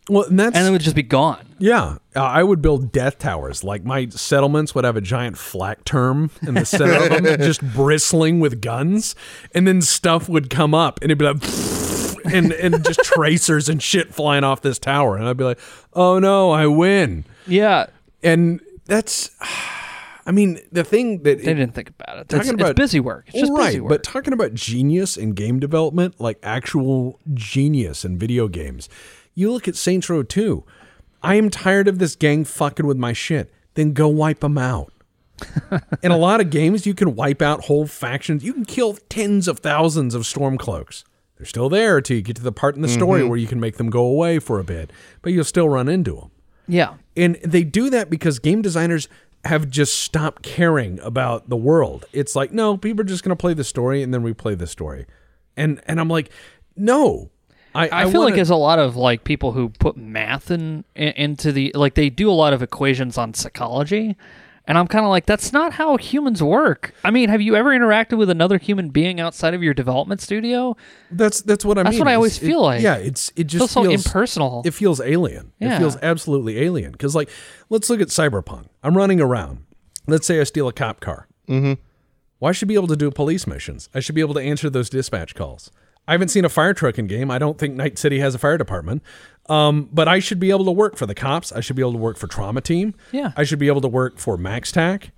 well, and, that's, and it would just be gone. Yeah. Uh, I would build death towers. Like my settlements would have a giant flak term in the center of them just bristling with guns, and then stuff would come up and it'd be like and and just tracers and shit flying off this tower, and I'd be like, oh no, I win. Yeah. And that's I mean the thing that they it, didn't think about it talking it's, about, it's busy work it's just right, busy work. But talking about genius in game development, like actual genius in video games, you look at Saints Row two. I am tired of this gang fucking with my shit, then go wipe them out. In a lot of games you can wipe out whole factions, you can kill tens of thousands of Stormcloaks. They're still there till you get to the part in the story mm-hmm. where you can make them go away for a bit, but you'll still run into them. Yeah. And they do that because game designers have just stopped caring about the world. It's like, no, people are just going to play the story and then replay the story. And and I'm like, no. I, I, I feel wanna... like there's a lot of like people who put math in, in into the, like they do a lot of equations on psychology. And I'm kind of like, that's not how humans work. I mean, have you ever interacted with another human being outside of your development studio? That's that's what I that's mean. That's what I always it, feel like. Yeah, it's it just it feels, feels so impersonal. It feels alien. Yeah. It feels absolutely alien. Because, like, let's look at Cyberpunk. I'm running around. Let's say I steal a cop car. Mm-hmm. Well, I should be able to do police missions. I should be able to answer those dispatch calls. I haven't seen a fire truck in game. I don't think Night City has a fire department. Um, but I should be able to work for the cops. I should be able to work for Trauma Team. Yeah. I should be able to work for MaxTac.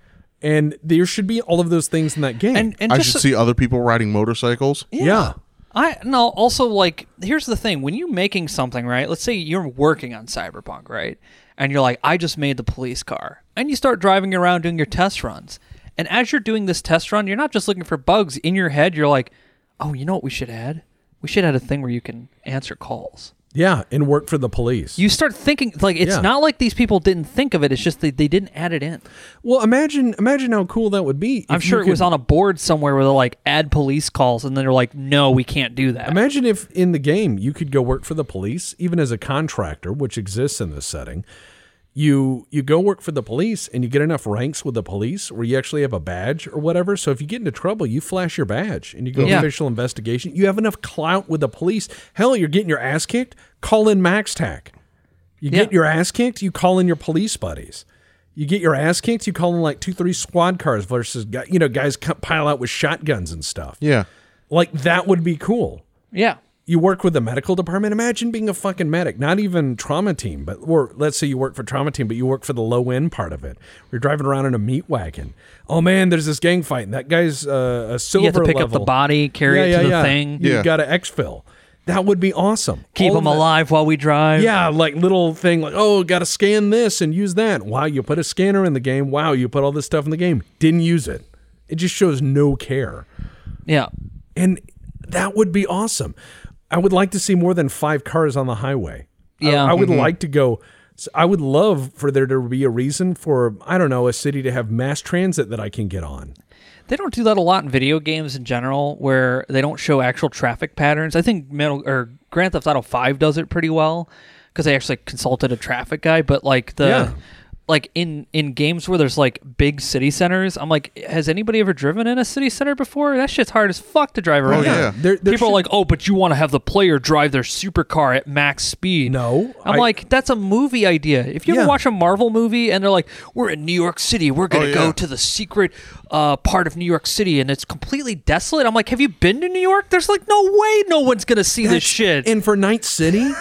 And there should be all of those things in that game. And, and I should so, see other people riding motorcycles. Yeah. yeah. I no. Also, like, here's the thing. When you're making something, right? Let's say you're working on Cyberpunk, right? And you're like, I just made the police car. And you start driving around doing your test runs. And as you're doing this test run, you're not just looking for bugs. In your head, you're like, oh, you know what we should add? We should add a thing where you can answer calls. Yeah, and work for the police. You start thinking, like, it's yeah. not like these people didn't think of it. It's just they, they didn't add it in. Well, imagine imagine how cool that would be. I'm sure it could, was on a board somewhere where they're like, add police calls, and then they're like, no, we can't do that. Imagine if in the game you could go work for the police, even as a contractor, which exists in this setting. You you go work for the police, and you get enough ranks with the police where you actually have a badge or whatever. So if you get into trouble, you flash your badge, and you go yeah. official investigation. You have enough clout with the police. Hell, you're getting your ass kicked? Call in MaxTac. You yeah. get your ass kicked? You call in your police buddies. You get your ass kicked? You call in like two, three squad cars versus you know guys pile out with shotguns and stuff. Yeah. Like, that would be cool. Yeah. You work with the medical department. Imagine being a fucking medic, not even trauma team, but or let's say you work for trauma team, but you work for the low end part of it. You're driving around in a meat wagon. Oh man, there's this gang fight, and that guy's uh, a silver level. You have to pick level. up the body, carry yeah, it to yeah, the yeah. thing. Yeah. You've got to exfil. That would be awesome. Keep All them alive while we drive. Yeah, like little thing like, oh, got to scan this and use that. Wow, you put a scanner in the game. Wow, you put all this stuff in the game. Didn't use it. It just shows no care. Yeah. And that would be awesome. I would like to see more than five cars on the highway. Yeah, I, I would mm-hmm. like to go. I would love for there to be a reason for, I don't know, a city to have mass transit that I can get on. They don't do that a lot in video games in general, where they don't show actual traffic patterns. I think Metal or Grand Theft Auto five does it pretty well because they actually consulted a traffic guy. But like the yeah. like in in games where there's like big city centers, I'm like, has anybody ever driven in a city center before? That shit's hard as fuck to drive around. Oh, yeah. there, there People should... are like, oh, but you want to have the player drive their supercar at max speed. No. I'm I... like, that's a movie idea. If you yeah. ever watch a Marvel movie and they're like, we're in New York City, we're going to oh, yeah. go to the secret uh, part of New York City and it's completely desolate. I'm like, have you been to New York? There's like no way no one's going to see that's... this shit. And for Night City...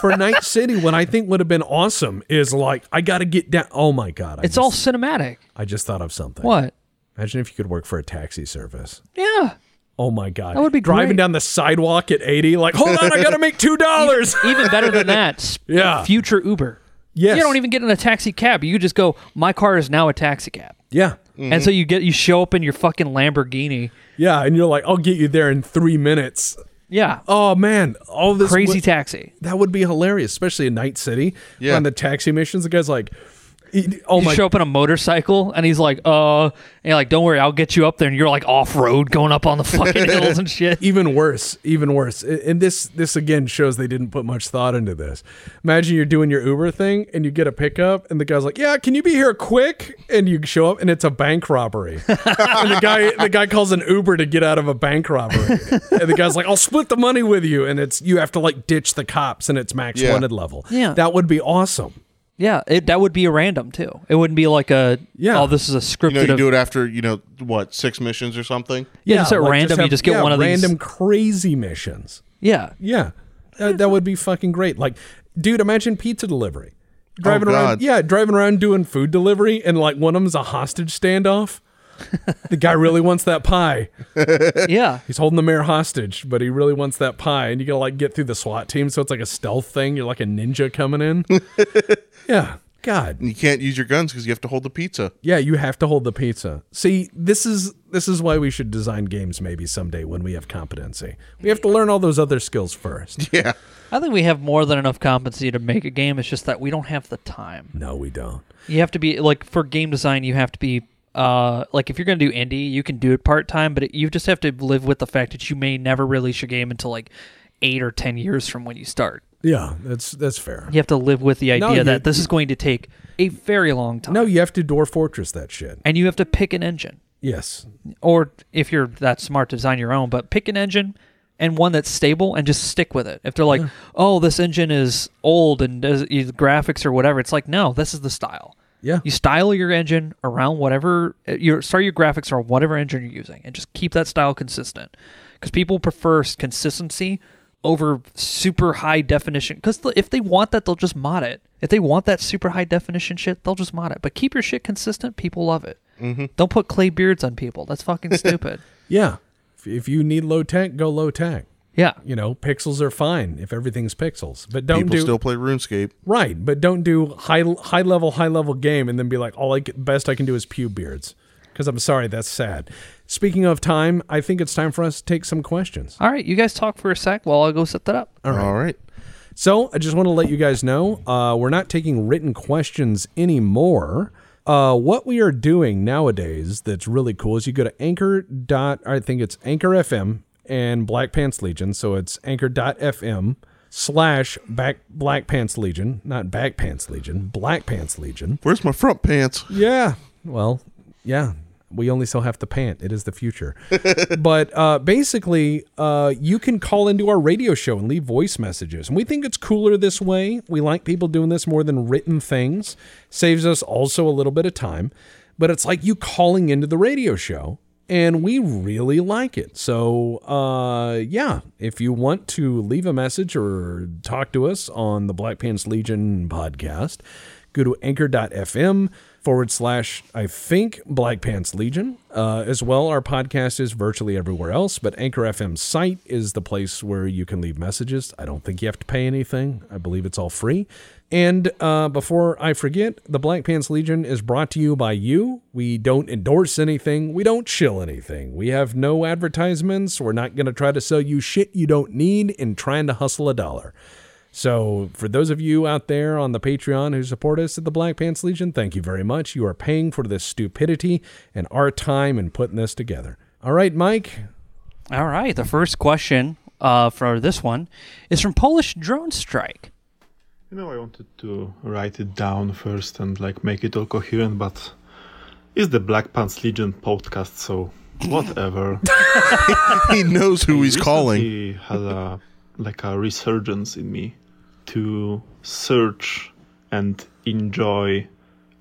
For Night City, what I think would have been awesome is like, I got to get down. Oh, my God. I it's just, all cinematic. I just thought of something. What? Imagine if you could work for a taxi service. Yeah. Oh, my God. That would be Driving great. down the sidewalk at eighty, like, hold on, I got to make two dollars. Even, even better than that. Yeah. Future Uber. Yes. You don't even get in a taxi cab. You just go, my car is now a taxi cab. Yeah. Mm-hmm. And so you get you show up in your fucking Lamborghini. Yeah, and you're like, I'll get you there in three minutes. Yeah. Oh, man. All this crazy would, taxi. That would be hilarious, especially in Night City. Yeah. On the taxi missions, the guy's like, oh, you my. You show up in a motorcycle, and he's like, uh, and you're like, don't worry, I'll get you up there. And you're like off road going up on the fucking hills and shit. Even worse. Even worse. And this, this again, shows they didn't put much thought into this. Imagine you're doing your Uber thing, and you get a pickup, and the guy's like, yeah, can you be here quick? And you show up, and it's a bank robbery. And the guy, the guy calls an Uber to get out of a bank robbery. And the guy's like, I'll split the money with you. And it's, you have to like ditch the cops, and it's max yeah. wanted level. Yeah. That would be awesome. Yeah, it, that would be a random, too. It wouldn't be like a, yeah. oh, this is a scripted... You know, you of, do it after, you know, what, six missions or something? Yeah, yeah just at like random, just have, you just get yeah, one of random these... random crazy missions. Yeah. Yeah. That, that would be fucking great. Like, dude, imagine pizza delivery. Driving oh, God. around, Yeah, driving around doing food delivery, and, like, one of them's a hostage standoff. The guy really wants that pie. Yeah. He's holding the mayor hostage, but he really wants that pie, and you gotta, like, get through the SWAT team, so it's like a stealth thing. You're like a ninja coming in. Yeah, God. And you can't use your guns because you have to hold the pizza. Yeah, you have to hold the pizza. See, this is this is why we should design games maybe someday when we have competency. We have to learn all those other skills first. Yeah. I think we have more than enough competency to make a game. It's just that we don't have the time. No, we don't. You have to be, like, for game design, you have to be, uh, like, if you're going to do indie, you can do it part-time, but it, you just have to live with the fact that you may never release your game until, like, eight or ten years from when you start. Yeah, that's that's fair. You have to live with the idea no, that this is going to take a very long time. No, you have to Dwarf Fortress that shit. And you have to pick an engine. Yes. Or if you're that smart, design your own, but pick an engine and one that's stable and just stick with it. If they're like, yeah. oh, this engine is old and does graphics or whatever, it's like, no, this is the style. Yeah. You style your engine around whatever, your sorry, your graphics are whatever engine you're using, and just keep that style consistent. Because people prefer consistency over super high definition. Because th- if they want that, they'll just mod it. If they want that super high definition shit, they'll just mod it. But keep your shit consistent. People love it. Mm-hmm. Don't put clay beards on people. That's fucking stupid. Yeah. If, if you need low tech, go low tech. Yeah. You know, pixels are fine if everything's pixels. But don't People do, still play RuneScape. Right, but don't do high high level high level game and then be like, all I get, best I can do is pew beards. Because I'm sorry, that's sad. Speaking of time, I think it's time for us to take some questions. All right, you guys talk for a sec while I go set that up. All right. All right. So I just want to let you guys know uh, we're not taking written questions anymore. Uh, what we are doing nowadays that's really cool is you go to Anchor. Dot, I think it's Anchor F M. And Black Pants Legion, so it's anchor dot f m slash back Black Pants Legion, not Back Pants Legion, Black Pants Legion. Where's my front pants? Yeah, well, yeah, we only still have to pant. It is the future. But uh, basically, uh, you can call into our radio show and leave voice messages. And we think it's cooler this way. We like people doing this more than written things. Saves us also a little bit of time. But it's like you calling into the radio show. And we really like it. So, uh, yeah, if you want to leave a message or talk to us on the Black Pants Legion podcast, go to anchor dot f m forward slash, I think, Black Pants Legion. Uh, as well, our podcast is virtually everywhere else, but Anchor F M's site is the place where you can leave messages. I don't think you have to pay anything. I believe it's all free. And uh, before I forget, the Black Pants Legion is brought to you by you. We don't endorse anything. We don't shill anything. We have no advertisements. We're not going to try to sell you shit you don't need in trying to hustle a dollar. So for those of you out there on the Patreon who support us at the Black Pants Legion, thank you very much. You are paying for this stupidity and our time in putting this together. All right, Mike. All right. The first question uh, for this one is from Polish Drone Strike. You know, I wanted to write it down first and like make it all coherent, but it's the Black Pants Legion podcast, so whatever. He knows who he's calling. He had a like a resurgence in me to search and enjoy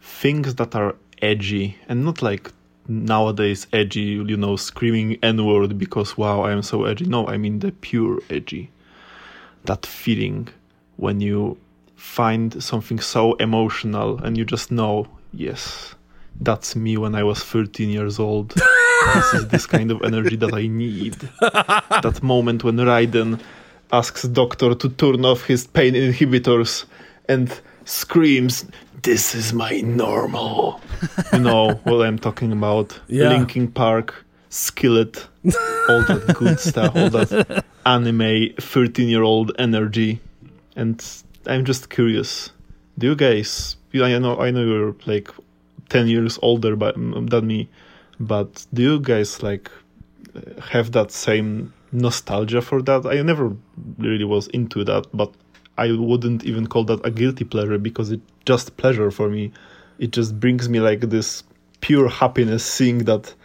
things that are edgy and not like nowadays edgy, you know, screaming N-word because wow, I am so edgy. No, I mean the pure edgy. That feeling when you find something so emotional and you just know, yes, that's me when I was thirteen years old. This is this kind of energy that I need. That moment when Raiden asks Doctor to turn off his pain inhibitors and screams, "This is my normal." You know what I'm talking about. Yeah. Linkin Park, Skillet, all that good stuff, all that anime thirteen-year-old energy. And I'm just curious, do you guys, I know I know you're like ten years older by, than me, but do you guys like have that same nostalgia for that? I never really was into that, but I wouldn't even call that a guilty pleasure because it's just pleasure for me. It just brings me like this pure happiness seeing that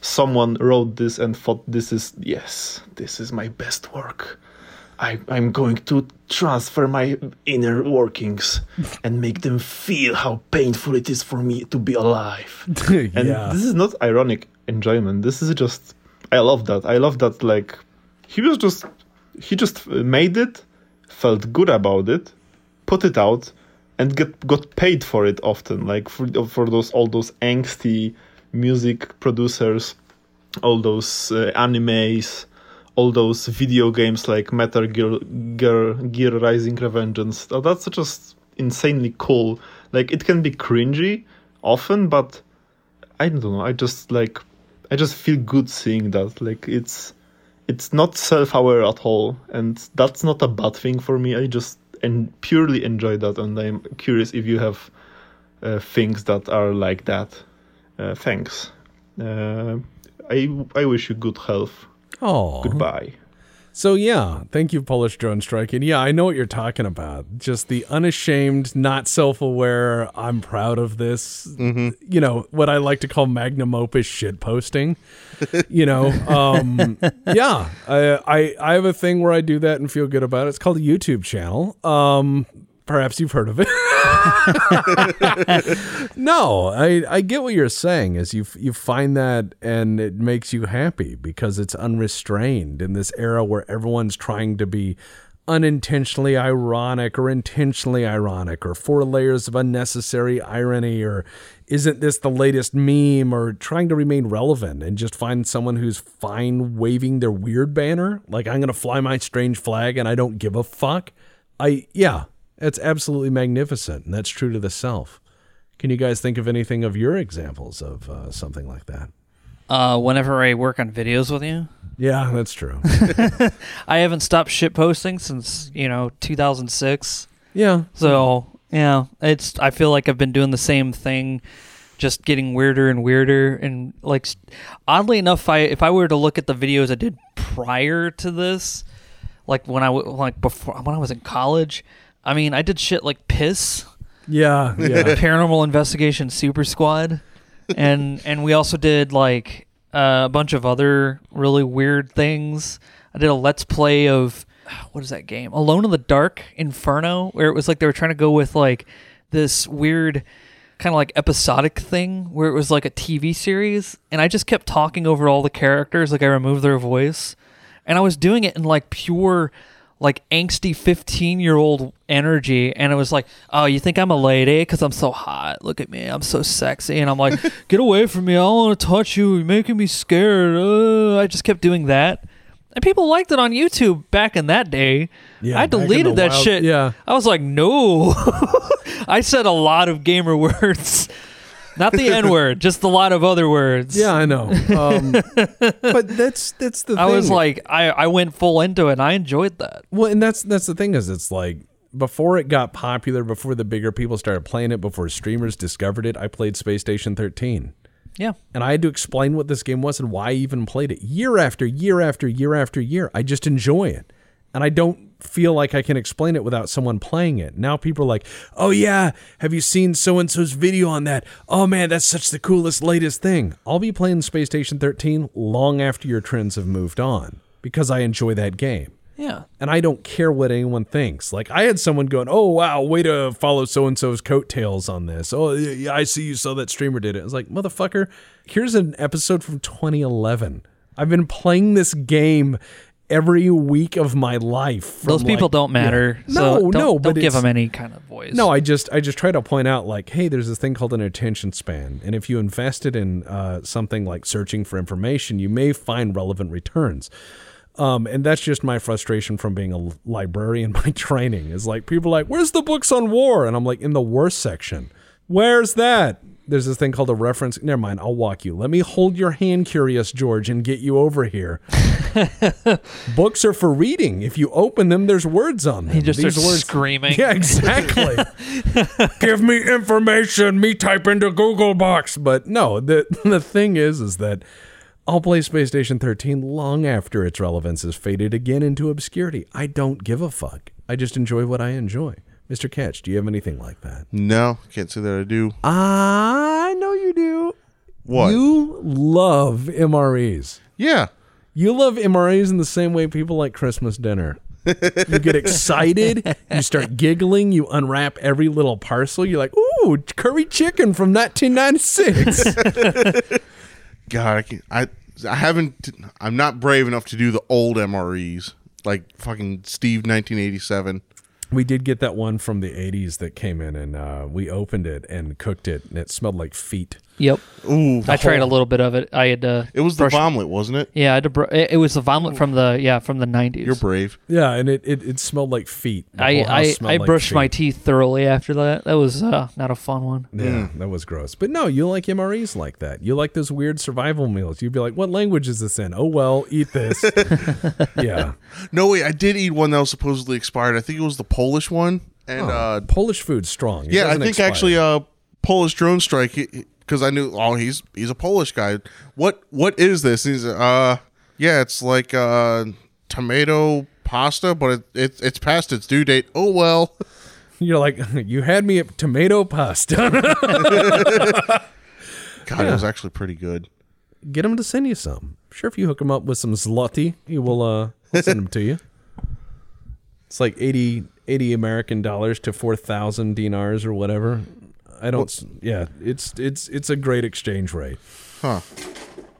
someone wrote this and thought this is, yes, this is my best work. I, I'm going to transfer my inner workings and make them feel how painful it is for me to be alive. Yeah. And this is not ironic enjoyment. This is just, I love that. I love that, like, he was just, he just made it, felt good about it, put it out, and get got paid for it often. Like, for, for those all those angsty music producers, all those uh, animes, all those video games like Metal Gear, Gear, Gear Rising Revengeance. Oh, that's just insanely cool. Like, it can be cringy often, but I don't know. I just like, I just feel good seeing that. Like, it's, it's not self-aware at all, and that's not a bad thing for me. I just and en- purely enjoy that, and I'm curious if you have uh, things that are like that. Uh, thanks. Uh, I I wish you good health. Oh, goodbye. So yeah, thank you, Polish Drone Strike. And yeah, I know what you're talking about. Just the unashamed, not self-aware, I'm proud of this, mm-hmm. you know, what I like to call magnum opus shit posting, you know. Um, yeah, I, I, I have a thing where I do that and feel good about it. It's called a YouTube channel. Um, perhaps you've heard of it. No, I, I get what you're saying is you you find that and it makes you happy because it's unrestrained in this era where everyone's trying to be unintentionally ironic or intentionally ironic or four layers of unnecessary irony or isn't this the latest meme or trying to remain relevant and just find someone who's fine waving their weird banner. Like I'm going to fly my strange flag and I don't give a fuck. I, yeah. That's absolutely magnificent, and that's true to the self. Can you guys think of anything of your examples of uh, something like that? Uh, whenever I work on videos with you. Yeah, that's true. I haven't stopped shit posting since, you know, two thousand six. Yeah. So, yeah, it's. I feel like I've been doing the same thing, just getting weirder and weirder. And, like, oddly enough, I if I were to look at the videos I did prior to this, like when I, like before, when I was in college... I mean, I did shit like Piss. Yeah, yeah. Paranormal Investigation Super Squad. And and we also did like uh, a bunch of other really weird things. I did a Let's Play of, what is that game? Alone in the Dark Inferno, where it was like they were trying to go with like this weird kind of like episodic thing where it was like a T V series. And I just kept talking over all the characters. Like I removed their voice. And I was doing it in like pure... like angsty fifteen year old energy, and it was like, oh, you think I'm a lady because I'm so hot, look at me, I'm so sexy, and I'm like, get away from me, I don't want to touch you, you're making me scared. uh, I just kept doing that and people liked it on YouTube back in that day. Yeah, I deleted that wild, shit. Yeah, I was like, no. I said a lot of gamer words. Not the N-word, just a lot of other words. Yeah, I know. Um, but that's that's the thing. I was like, I, I went full into it, and I enjoyed that. Well, and that's that's the thing is it's like, before it got popular, before the bigger people started playing it, before streamers discovered it, I played Space Station thirteen. Yeah. And I had to explain what this game was and why I even played it. Year after year after year after year, I just enjoy it. And I don't feel like I can explain it without someone playing it. Now people are like, oh yeah, have you seen so-and-so's video on that? Oh man, that's such the coolest, latest thing. I'll be playing Space Station thirteen long after your trends have moved on because I enjoy that game. Yeah. And I don't care what anyone thinks. Like I had someone going, oh wow, way to follow so-and-so's coattails on this. Oh, yeah, I see you saw that streamer did it. I was like, motherfucker, here's an episode from twenty eleven. I've been playing this game every week of my life. Those people like, don't matter. Yeah. No, so don't, no, but don't give them any kind of voice. No, I just, I just try to point out like, hey, there's this thing called an attention span, and if you invested in uh, something like searching for information, you may find relevant returns. Um, and that's just my frustration from being a librarian by training. Is like people are like, where's the books on war? And I'm like, in the war section. Where's that? There's this thing called a reference. Never mind. I'll walk you. Let me hold your hand, Curious George, and get you over here. Books are for reading. If you open them, there's words on them. He just These starts words. Screaming. Yeah, exactly. Give me information. Me type into Google box. But no, the the thing is, is that I'll play Space Station thirteen long after its relevance is faded again into obscurity. I don't give a fuck. I just enjoy what I enjoy. Mister Ketch, do you have anything like that? No, can't say that I do. I know you do. What? You love M R Es. Yeah. You love M R Es in the same way people like Christmas dinner. You get excited. You start giggling. You unwrap every little parcel. You're like, ooh, curry chicken from nineteen ninety-six. God, I, can't, I, I haven't, I'm not brave enough to do the old M R Es, like fucking Steve nineteen eighty-seven. We did get that one from the eighties that came in, and uh, we opened it and cooked it, and it smelled like feet. Yep. Ooh. I tried whole... a little bit of it. I had to. It was brush... the vomit, wasn't it? Yeah, I had to br- it was the vomit from the yeah from the nineties. You're brave. Yeah, and it, it, it smelled like feet. The I I, I like brushed feet. My teeth thoroughly after that. That was uh, not a fun one. Yeah, yeah, that was gross. But no, you like M R Es like that. You like those weird survival meals. You'd be like, what language is this in? Oh well, eat this. Yeah. No wait, I did eat one that was supposedly expired. I think it was the Polish one. And oh, uh, Polish food's strong. It yeah, I think expire. actually uh, Polish Drone Strike. It, it, Because I knew, oh, he's he's a Polish guy. What what is this? He's uh, yeah, it's like uh, tomato pasta, but it, it, it's past its due date. Oh, well. You're like, you had me at tomato pasta. God, yeah. It was actually pretty good. Get him to send you some. I'm sure if you hook him up with some zloty, he will uh, send them to you. It's like eighty, eighty American dollars to four thousand dinars or whatever. I don't. Well, yeah, it's it's it's a great exchange rate. Huh.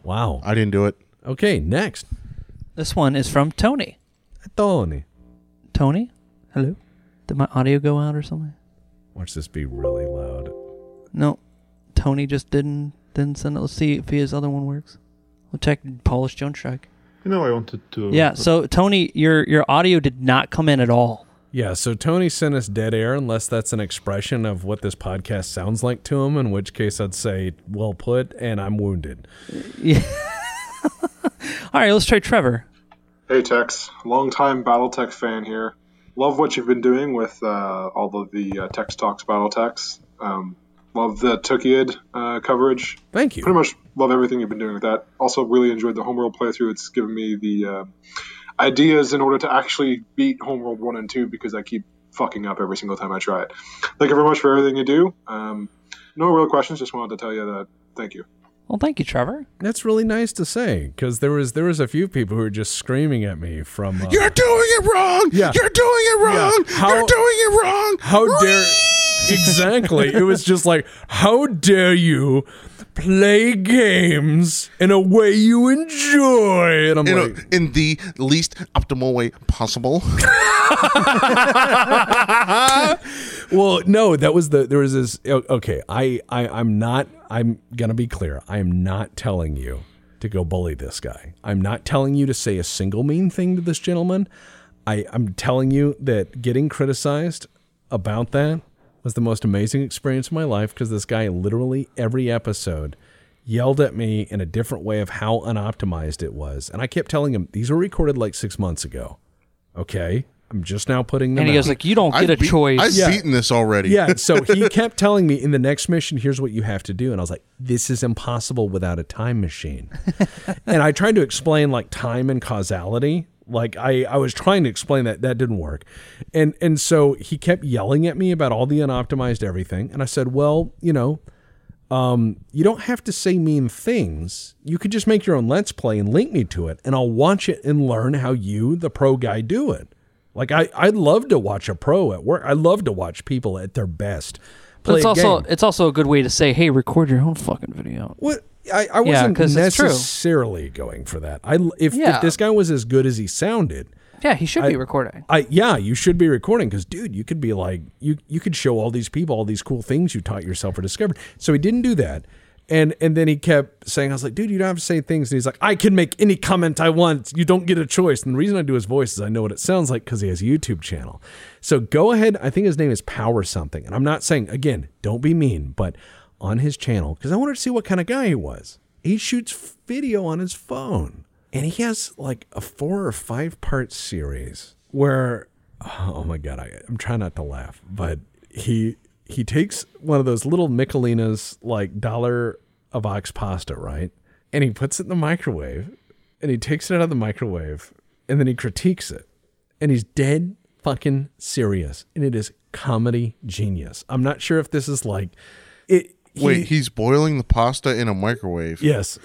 Wow. I didn't do it. Okay, next. This one is from Tony. Tony. Tony? Hello? Did my audio go out or something? Watch this be really loud. No. Tony just didn't didn't send it. Let's see if his other one works. We'll check Polish Drone Strike. You know I wanted to... Yeah, so Tony, your your audio did not come in at all. Yeah, so Tony sent us dead air, unless that's an expression of what this podcast sounds like to him, in which case I'd say, well put, and I'm wounded. Yeah. All right, let's try Trevor. Hey, Tex. Long-time Battletech fan here. Love what you've been doing with uh, all of the uh, Tex Talks Battletechs. Um, love the Tokiid uh, coverage. Thank you. Pretty much love everything you've been doing with that. Also really enjoyed the Homeworld playthrough. It's given me the... Uh, ideas in order to actually beat Homeworld one and two because I keep fucking up every single time I try it. Thank you very much for everything you do. Um, no real questions. Just wanted to tell you that. Thank you. Well, thank you, Trevor. That's really nice to say because there was there was a few people who were just screaming at me from... Uh, You're doing it wrong! Yeah. You're doing it wrong! Yeah. How, You're doing it wrong! How dare... Exactly. It was just like, how dare you play games in a way you enjoy? And I'm in like, a, in the least optimal way possible. Well, no, that was the there was this. Okay, I, I I'm not. I'm gonna be clear. I am not telling you to go bully this guy. I'm not telling you to say a single mean thing to this gentleman. I I'm telling you that getting criticized about that was the most amazing experience of my life because this guy literally every episode yelled at me in a different way of how unoptimized it was. And I kept telling him, these were recorded like six months ago. Okay? I'm just now putting them And he out. was like, you don't get I've a be- choice. I've yeah. beaten this already. Yeah, so he kept telling me, in the next mission, here's what you have to do. And I was like, this is impossible without a time machine. And I tried to explain like time and causality. Like I, I was trying to explain that that didn't work. And and so he kept yelling at me about all the unoptimized everything. And I said, well, you know, um, you don't have to say mean things. You could just make your own Let's Play and link me to it. And I'll watch it and learn how you, the pro guy, do it. Like I, I love to watch a pro at work. I love to watch people at their best play. But it's also game. It's also a good way to say, hey, record your own fucking video. What? I, I yeah, wasn't necessarily going for that. I if, yeah. if this guy was as good as he sounded, yeah, he should I, be recording. I yeah, you should be recording because, dude, you could be like you you could show all these people all these cool things you taught yourself or discovered. So he didn't do that, and and then he kept saying, I was like, dude, you don't have to say things. And he's like, I can make any comment I want. You don't get a choice. And the reason I do his voice is I know what it sounds like because he has a YouTube channel. So go ahead. I think his name is Power something, and I'm not saying again, don't be mean, but on his channel, because I wanted to see what kind of guy he was. He shoots video on his phone, and he has like a four or five part series where, oh my God, I, I'm trying not to laugh, but he he takes one of those little Michelinas, like dollar a box pasta, right? And he puts it in the microwave, and he takes it out of the microwave, and then he critiques it, and he's dead fucking serious, and it is comedy genius. I'm not sure if this is like it. He, Wait, he's boiling the pasta in a microwave. Yes.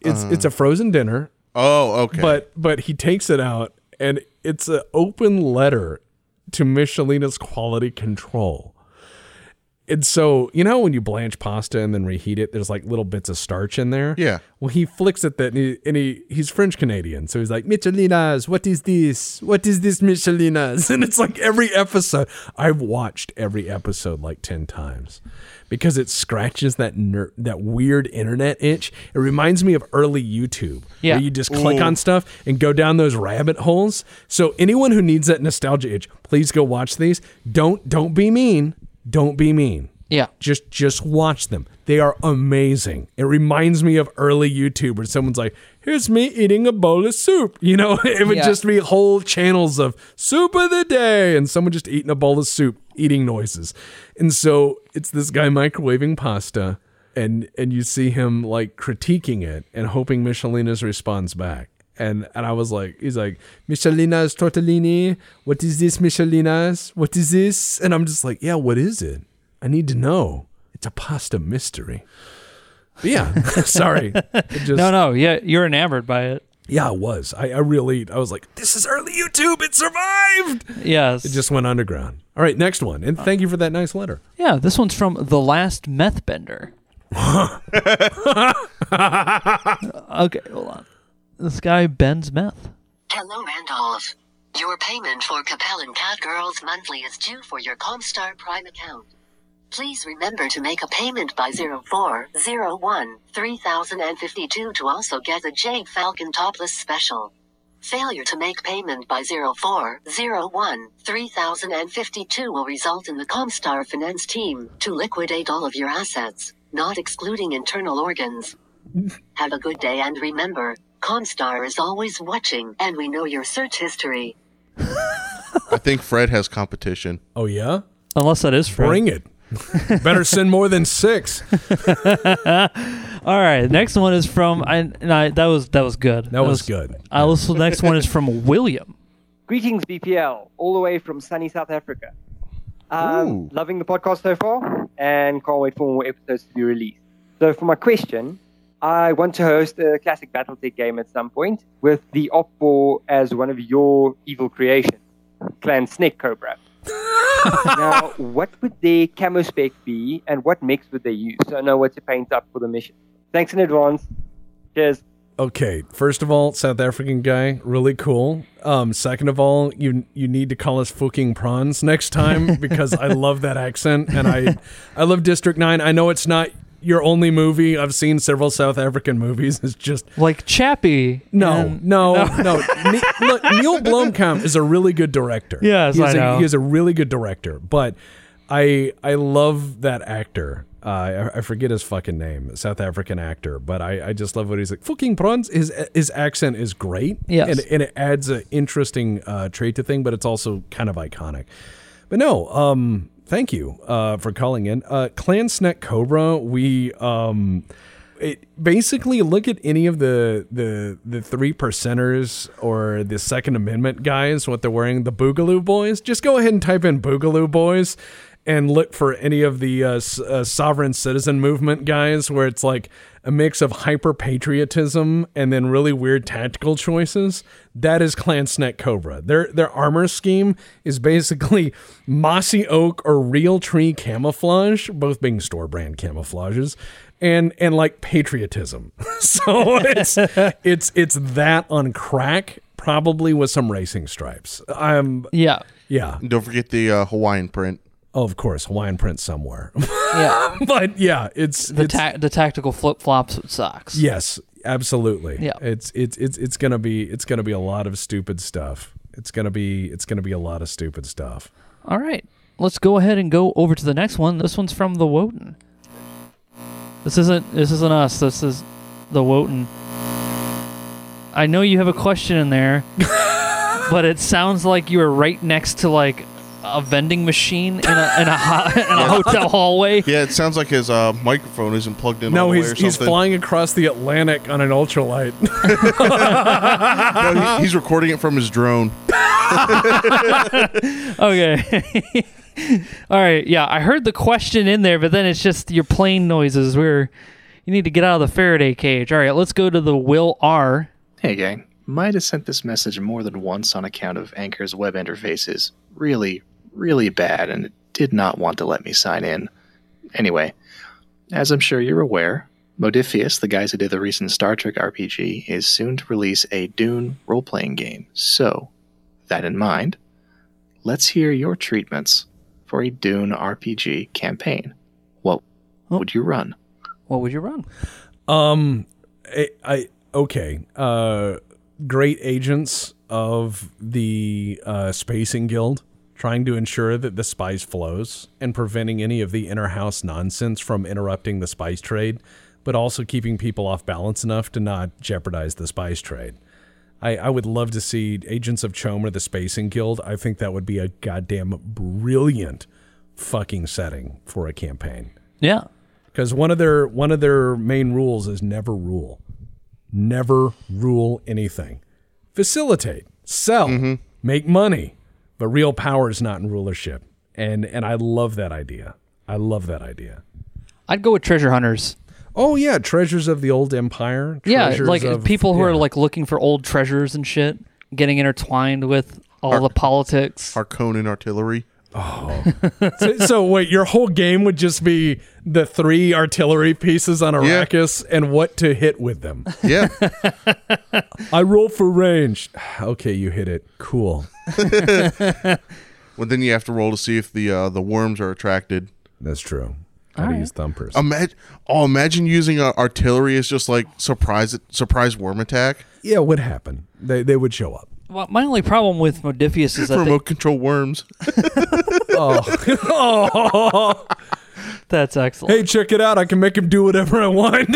It's uh, it's a frozen dinner. Oh, okay. But but he takes it out, and it's an open letter to Michelina's quality control. And so, you know when you blanch pasta and then reheat it, there's like little bits of starch in there? Yeah. Well, he flicks at that, and, he, and he, he's French-Canadian, so he's like, Michelinas, what is this? What is this Michelinas? And it's like every episode. I've watched every episode like ten times because it scratches that ner- that weird internet itch. It reminds me of early YouTube yeah. where you just click Ooh. on stuff and go down those rabbit holes. So anyone who needs that nostalgia itch, please go watch these. Don't Don't be mean. Don't be mean. Yeah. Just just watch them. They are amazing. It reminds me of early YouTube where someone's like, here's me eating a bowl of soup. You know, it would yeah. just be whole channels of soup of the day and someone just eating a bowl of soup, eating noises. And so it's this guy microwaving pasta and, and you see him like critiquing it and hoping Michelina's responds back. And and I was like, he's like, Michelina's tortellini. What is this, Michelina's? What is this? And I'm just like, yeah, what is it? I need to know. It's a pasta mystery. But yeah, sorry. Just, no, no, yeah, you're enamored by it. Yeah, I was. I, I really, I was like, this is early YouTube. It survived. Yes. It just went underground. All right, next one. And thank you for that nice letter. Yeah, this one's from The Last Meth Bender. Okay, hold on. This guy bends meth. Hello, Randolph. Your payment for Capel and Catgirls monthly is due for your Comstar Prime account. Please remember to make a payment by zero four zero one three zero five two to also get a Jade Falcon topless special. Failure to make payment by zero four zero one three zero five two will result in the Comstar Finance team to liquidate all of your assets, not excluding internal organs. Have a good day, and remember, Comstar is always watching, and we know your search history. I think Fred has competition. Oh, yeah? Unless that is Fred. Bring it. Better send more than six. All right. Next one is from... I, I that was that was good. That, that was, was good. I also, next one is from William. Greetings, B P L, all the way from sunny South Africa. Um, loving the podcast so far, and can't wait for more episodes to be released. So for my question... I want to host a classic Battletech game at some point with the Oppo as one of your evil creations, Clan Snake Cobra. Now, what would their camo spec be, and what mix would they use? So I know what to paint up for the mission. Thanks in advance. Cheers. Okay, first of all, South African guy, really cool. Um, second of all, you you need to call us fucking prawns next time because I love that accent, and I I love District nine. I know it's not your only movie. I've seen several South African movies. It's just like Chappie. No, and, no, no. no. Ne- look, Neil Blomkamp is a really good director. Yes, he's I a, know. He is a really good director, but I I love that actor. Uh, I, I forget his fucking name, South African actor, but I, I just love what he's like. Fucking prawns. His his accent is great. Yes, and, and it adds an interesting uh, trait to thing, but it's also kind of iconic. But no, um. Thank you uh, for calling in. Uh, Clan Snake Cobra, we um, it, basically look at any of the, the the three percenters or the Second Amendment guys, what they're wearing, the Boogaloo Boys. Just go ahead and type in Boogaloo Boys and look for any of the uh, s- uh, Sovereign Citizen Movement guys where it's like a mix of hyper-patriotism and then really weird tactical choices. That is Clan Snake Cobra. Their their armor scheme is basically mossy oak or real tree camouflage, both being store brand camouflages, and and like patriotism. So it's it's it's that on crack, probably with some racing stripes. Um, yeah. Yeah. Don't forget the uh, Hawaiian print. Oh, of course, Hawaiian print somewhere. Yeah, but yeah, it's the it's, ta- the tactical flip flops with socks. Yes, absolutely. Yeah, it's it's it's it's gonna be it's gonna be a lot of stupid stuff. It's gonna be it's gonna be a lot of stupid stuff. All right, let's go ahead and go over to the next one. This one's from the Wotan. This isn't this isn't us. This is the Wotan. I know you have a question in there, but it sounds like you were right next to like a vending machine in a in a, ho- in a yeah. hotel hallway. Yeah, it sounds like his uh, microphone isn't plugged in. No, all the he's way or he's something. Flying across the Atlantic on an ultralight. No, he, he's recording it from his drone. Okay. All right. Yeah, I heard the question in there, but then it's just your plane noises. We're you need to get out of the Faraday cage. All right, let's go to the Will R. Hey, gang. Might have sent this message more than once on account of Anchor's web interfaces. Really, really bad, and it did not want to let me sign in. Anyway, as I'm sure you're aware, Modiphius, the guys who did the recent Star Trek R P G, is soon to release a Dune role-playing game. So, that in mind, let's hear your treatments for a Dune R P G campaign. What would you run? What would you run? Um, I... I okay, uh... great agents of the uh, Spacing Guild trying to ensure that the spice flows and preventing any of the inner house nonsense from interrupting the spice trade, but also keeping people off balance enough to not jeopardize the spice trade. I, I would love to see Agents of Chomer, the Spacing Guild. I think that would be a goddamn brilliant fucking setting for a campaign. Yeah. Because one of their one of their main rules is never rule. Never rule anything. facilitate, sell, mm-hmm. make money. But real power is not in rulership. And and I love that idea. I love that idea. I'd go with treasure hunters. Oh, yeah. Treasures of the old empire. Yeah, like of, people who yeah. are like looking for old treasures and shit, getting intertwined with all Har- the politics. Harkonnen artillery. Oh. so, so wait, your whole game would just be the three artillery pieces on Arrakis yeah. and what to hit with them. Yeah. I roll for range. Okay, you hit it. Cool. Well, then you have to roll to see if the uh, the worms are attracted. That's true. How all to right. use thumpers. Imagine, oh, imagine using uh, artillery as just like surprise surprise worm attack. Yeah, it would happen. They they would show up. Well, my only problem with Modifius is that remote they... control worms. oh. oh, that's excellent. Hey, check it out! I can make him do whatever I want.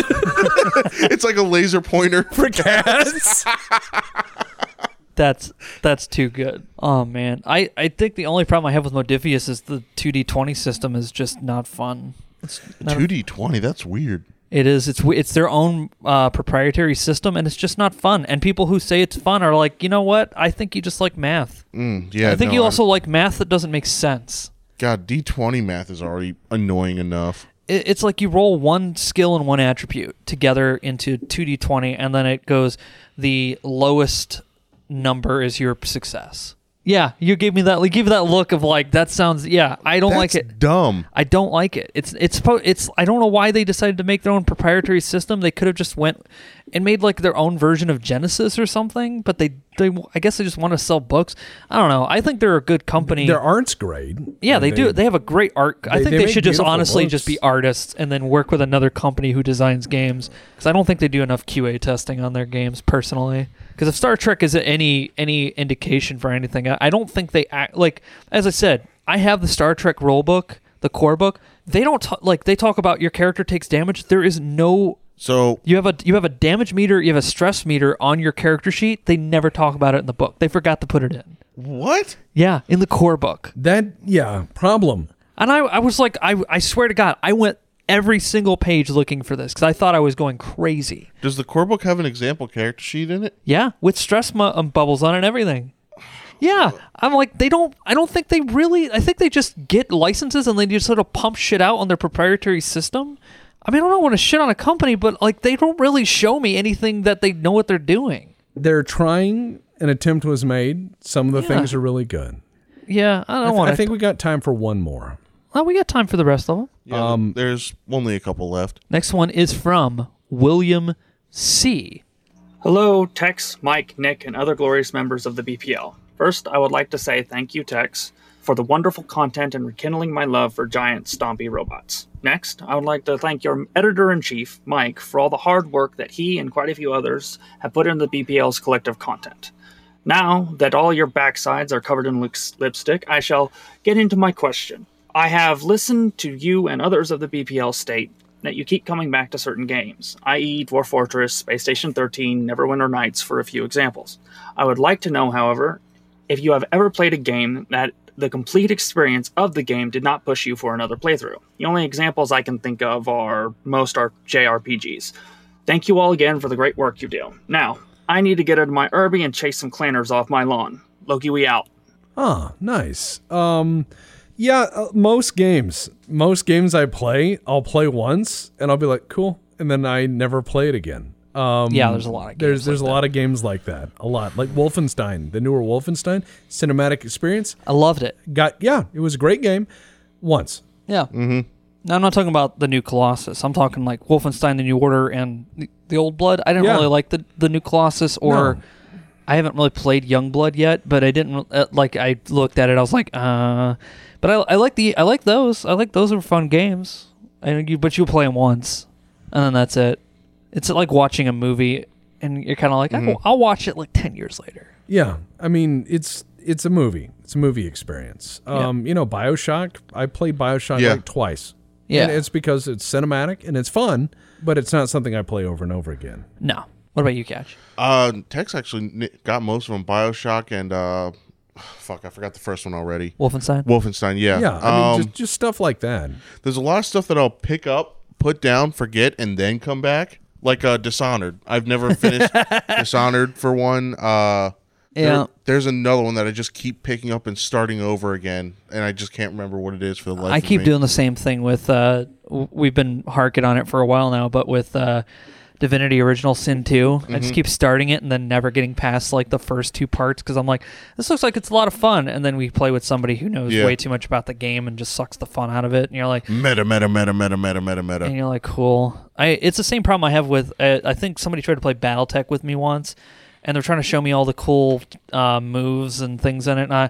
It's like a laser pointer for cats. That's that's too good. Oh man, I, I think the only problem I have with Modifius is the two D twenty system is just not fun. two D twenty, that's weird. It is. It's it's their own uh, proprietary system, and it's just not fun. And people who say it's fun are like, you know what? I think you just like math. Mm, yeah, I think no, you also I'm... like math that doesn't make sense. God, D twenty math is already annoying enough. It's like you roll one skill and one attribute together into two D twenty, and then it goes the lowest number is your success. Yeah, you gave me that. You gave that look of like that sounds. Yeah, I don't That's like it. Dumb. I don't like it. It's it's it's. I don't know why they decided to make their own proprietary system. They could have just went and made like their own version of Genesis or something. But they they. I guess they just want to sell books. I don't know. I think they're a good company. Their art's great. Yeah, they, they do. They have a great art. They, I think they, they should just honestly books. just be artists and then work with another company who designs games. Because I don't think they do enough Q A testing on their games personally. Because if Star Trek is any any indication for anything, I, I don't think they act like. As I said, I have the Star Trek rulebook, the core book. They don't ta- like they talk about your character takes damage. There is no so you have a you have a damage meter, you have a stress meter on your character sheet. They never talk about it in the book. They forgot to put it in. What? Yeah, in the core book. That yeah problem. And I I was like I I swear to God I went. Every single page looking for this because I thought I was going crazy. Does the core book have an example character sheet in it? Yeah, with stress mu- um, bubbles on it and everything. Yeah, I'm like, they don't, I don't think they really, I think they just get licenses and they just sort of pump shit out on their proprietary system. I mean, I don't want to shit on a company, but like they don't really show me anything that they know what they're doing. They're trying, an attempt was made. Some of the yeah. things are really good. Yeah, I don't I th- want to. I think we got time for one more. Well, we got time for the rest of them. Yeah, um, there's only a couple left. Next one is from William C. Hello, Tex, Mike, Nick, and other glorious members of the B P L. First, I would like to say thank you, Tex, for the wonderful content and rekindling my love for giant stompy robots. Next, I would like to thank your editor-in-chief, Mike, for all the hard work that he and quite a few others have put into the B P L's collective content. Now that all your backsides are covered in lipstick, I shall get into my question. I have listened to you and others of the B P L state that you keep coming back to certain games, that is. Dwarf Fortress, Space Station thirteen, Neverwinter Nights, for a few examples. I would like to know, however, if you have ever played a game that the complete experience of the game did not push you for another playthrough. The only examples I can think of are most are J R P Gs. Thank you all again for the great work you do. Now, I need to get into my Irby and chase some clanners off my lawn. Loki, we out. Oh, nice. Um... Yeah, uh, most games, most games I play, I'll play once and I'll be like, cool. And then I never play it again. Um, yeah, there's a lot of games There's, like there's a lot of games like that. A lot. Like Wolfenstein, the newer Wolfenstein, cinematic experience. I loved it. Got Yeah, it was a great game. Once. Yeah. Mm-hmm. Now, I'm not talking about the new Colossus. I'm talking like Wolfenstein, the New Order, and the, the Old Blood. I didn't yeah. really like the, the new Colossus or... No. I haven't really played Youngblood yet, but I didn't uh, like. I looked at it, I was like, uh. But I, I like the, I like those. I like those are fun games. And you, but you play them once, and then that's it. It's like watching a movie, and you're kind of like, mm-hmm. I'll, I'll watch it like ten years later. Yeah, I mean, it's it's a movie. It's a movie experience. Um, yeah. You know, BioShock. I played BioShock yeah. like twice. Yeah, and it's because it's cinematic and it's fun, but it's not something I play over and over again. No. What about you, Catch? Uh, Tex actually got most of them. BioShock and, uh, fuck, I forgot the first one already. Wolfenstein? Wolfenstein, yeah. Yeah, I um, mean, just, just stuff like that. There's a lot of stuff that I'll pick up, put down, forget, and then come back. Like uh, Dishonored. I've never finished Dishonored for one. Uh, yeah. There, there's another one that I just keep picking up and starting over again, and I just can't remember what it is for the life of me. I keep doing the same thing with... Uh, we've been harking on it for a while now, but with uh, Divinity Original Sin two, mm-hmm. I just keep starting it and then never getting past like the first two parts because I'm like, this looks like it's a lot of fun. And then we play with somebody who knows yeah. way too much about the game and just sucks the fun out of it. And you're like... Meta, meta, meta, meta, meta, meta, meta. And you're like, cool... I, it's the same problem I have with, uh, I think somebody tried to play Battletech with me once, and they're trying to show me all the cool uh, moves and things in it. And I,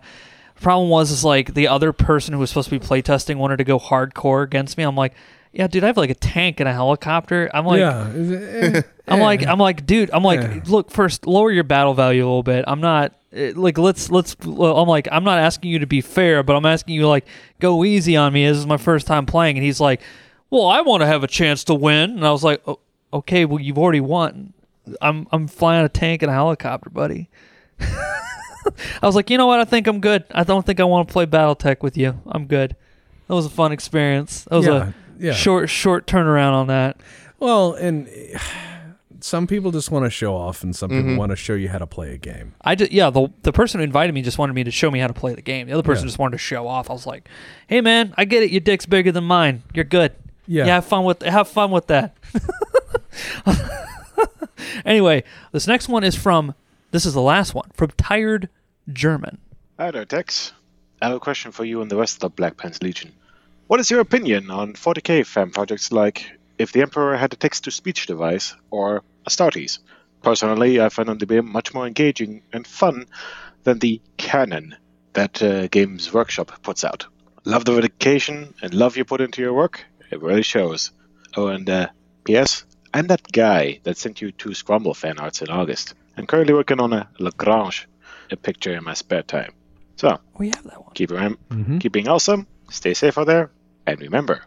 the problem was, is like the other person who was supposed to be playtesting wanted to go hardcore against me. I'm like, yeah, dude, I have like a tank and a helicopter. I'm like, yeah. I'm like, I'm like, dude, I'm like, yeah. look, first lower your battle value a little bit. I'm not like, let's, let's, I'm like, I'm not asking you to be fair, but I'm asking you like, go easy on me. This is my first time playing. And he's like, well, I want to have a chance to win. And I was like, oh, okay, well, you've already won. I'm I'm flying a tank and a helicopter, buddy. I was like, you know what? I think I'm good. I don't think I want to play Battletech with you. I'm good. That was a fun experience. That was yeah, a yeah. short, short turnaround on that. Well, and some people just want to show off, and some mm-hmm. people want to show you how to play a game. I just, yeah, the the person who invited me just wanted me to show me how to play the game. The other person yeah. just wanted to show off. I was like, hey, man, I get it. Your dick's bigger than mine. You're good. Yeah. yeah, have fun with have fun with that. Anyway, this next one is from, this is the last one, from Tired German. Hi there, Tex. I have a question for you and the rest of the Black Pants Legion. What is your opinion on forty K fan projects like If the Emperor Had a Text-to-Speech Device or Astartes? Personally, I find them to be much more engaging and fun than the canon that uh, Games Workshop puts out. Love the dedication and love you put into your work. It really shows. Oh, and uh, P S I'm that guy that sent you two Scrumble fan arts in August. I'm currently working on a Lagrange, a picture in my spare time. So, we have that one. Keep, rem- mm-hmm. keep being awesome, stay safe out there, and remember,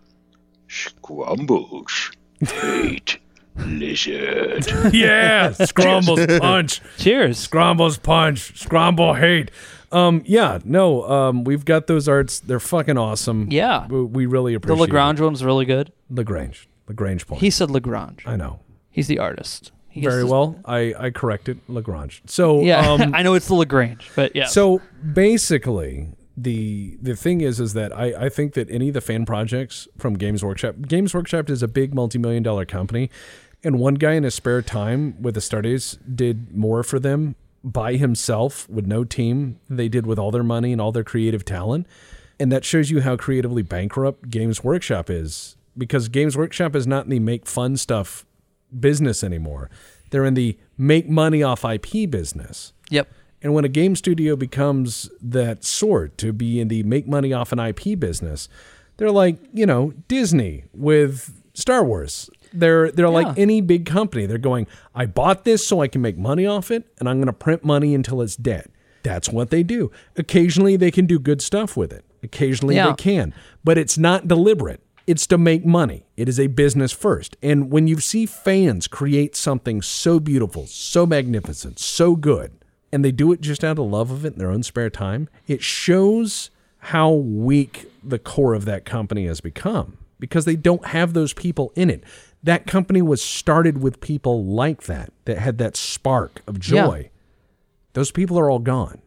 Scrumbles hate lizard. Yeah, Scrumbles punch. Cheers. Scrumbles punch, Scrumble hate. Um, yeah, no, um, we've got those arts. They're fucking awesome. Yeah. We, we really appreciate it. The Lagrange it. one's really good. Lagrange. Lagrange point. He said Lagrange. I know. He's the artist. He Very well. I, I corrected Lagrange. So yeah, um, I know it's the Lagrange, but yeah. So basically, the the thing is, is that I, I think that any of the fan projects from Games Workshop, Games Workshop is a big multi-million dollar company, and one guy in his spare time with Astartes did more for them by himself with no team they did with all their money and all their creative talent. And that shows you how creatively bankrupt Games Workshop is, because Games Workshop is not in the make fun stuff business anymore. They're in the make money off I P business. Yep. And when a game studio becomes that sort to be in the make money off an I P business, they're like, you know, Disney with Star Wars. They're they're yeah. like any big company. They're going, I bought this so I can make money off it, and I'm going to print money until it's dead. That's what they do. Occasionally, they can do good stuff with it. Occasionally, yeah. they can. But it's not deliberate. It's to make money. It is a business first. And when you see fans create something so beautiful, so magnificent, so good, and they do it just out of love of it in their own spare time, it shows how weak the core of that company has become, because they don't have those people in it. That company was started with people like that, that had that spark of joy. Yeah. Those people are all gone.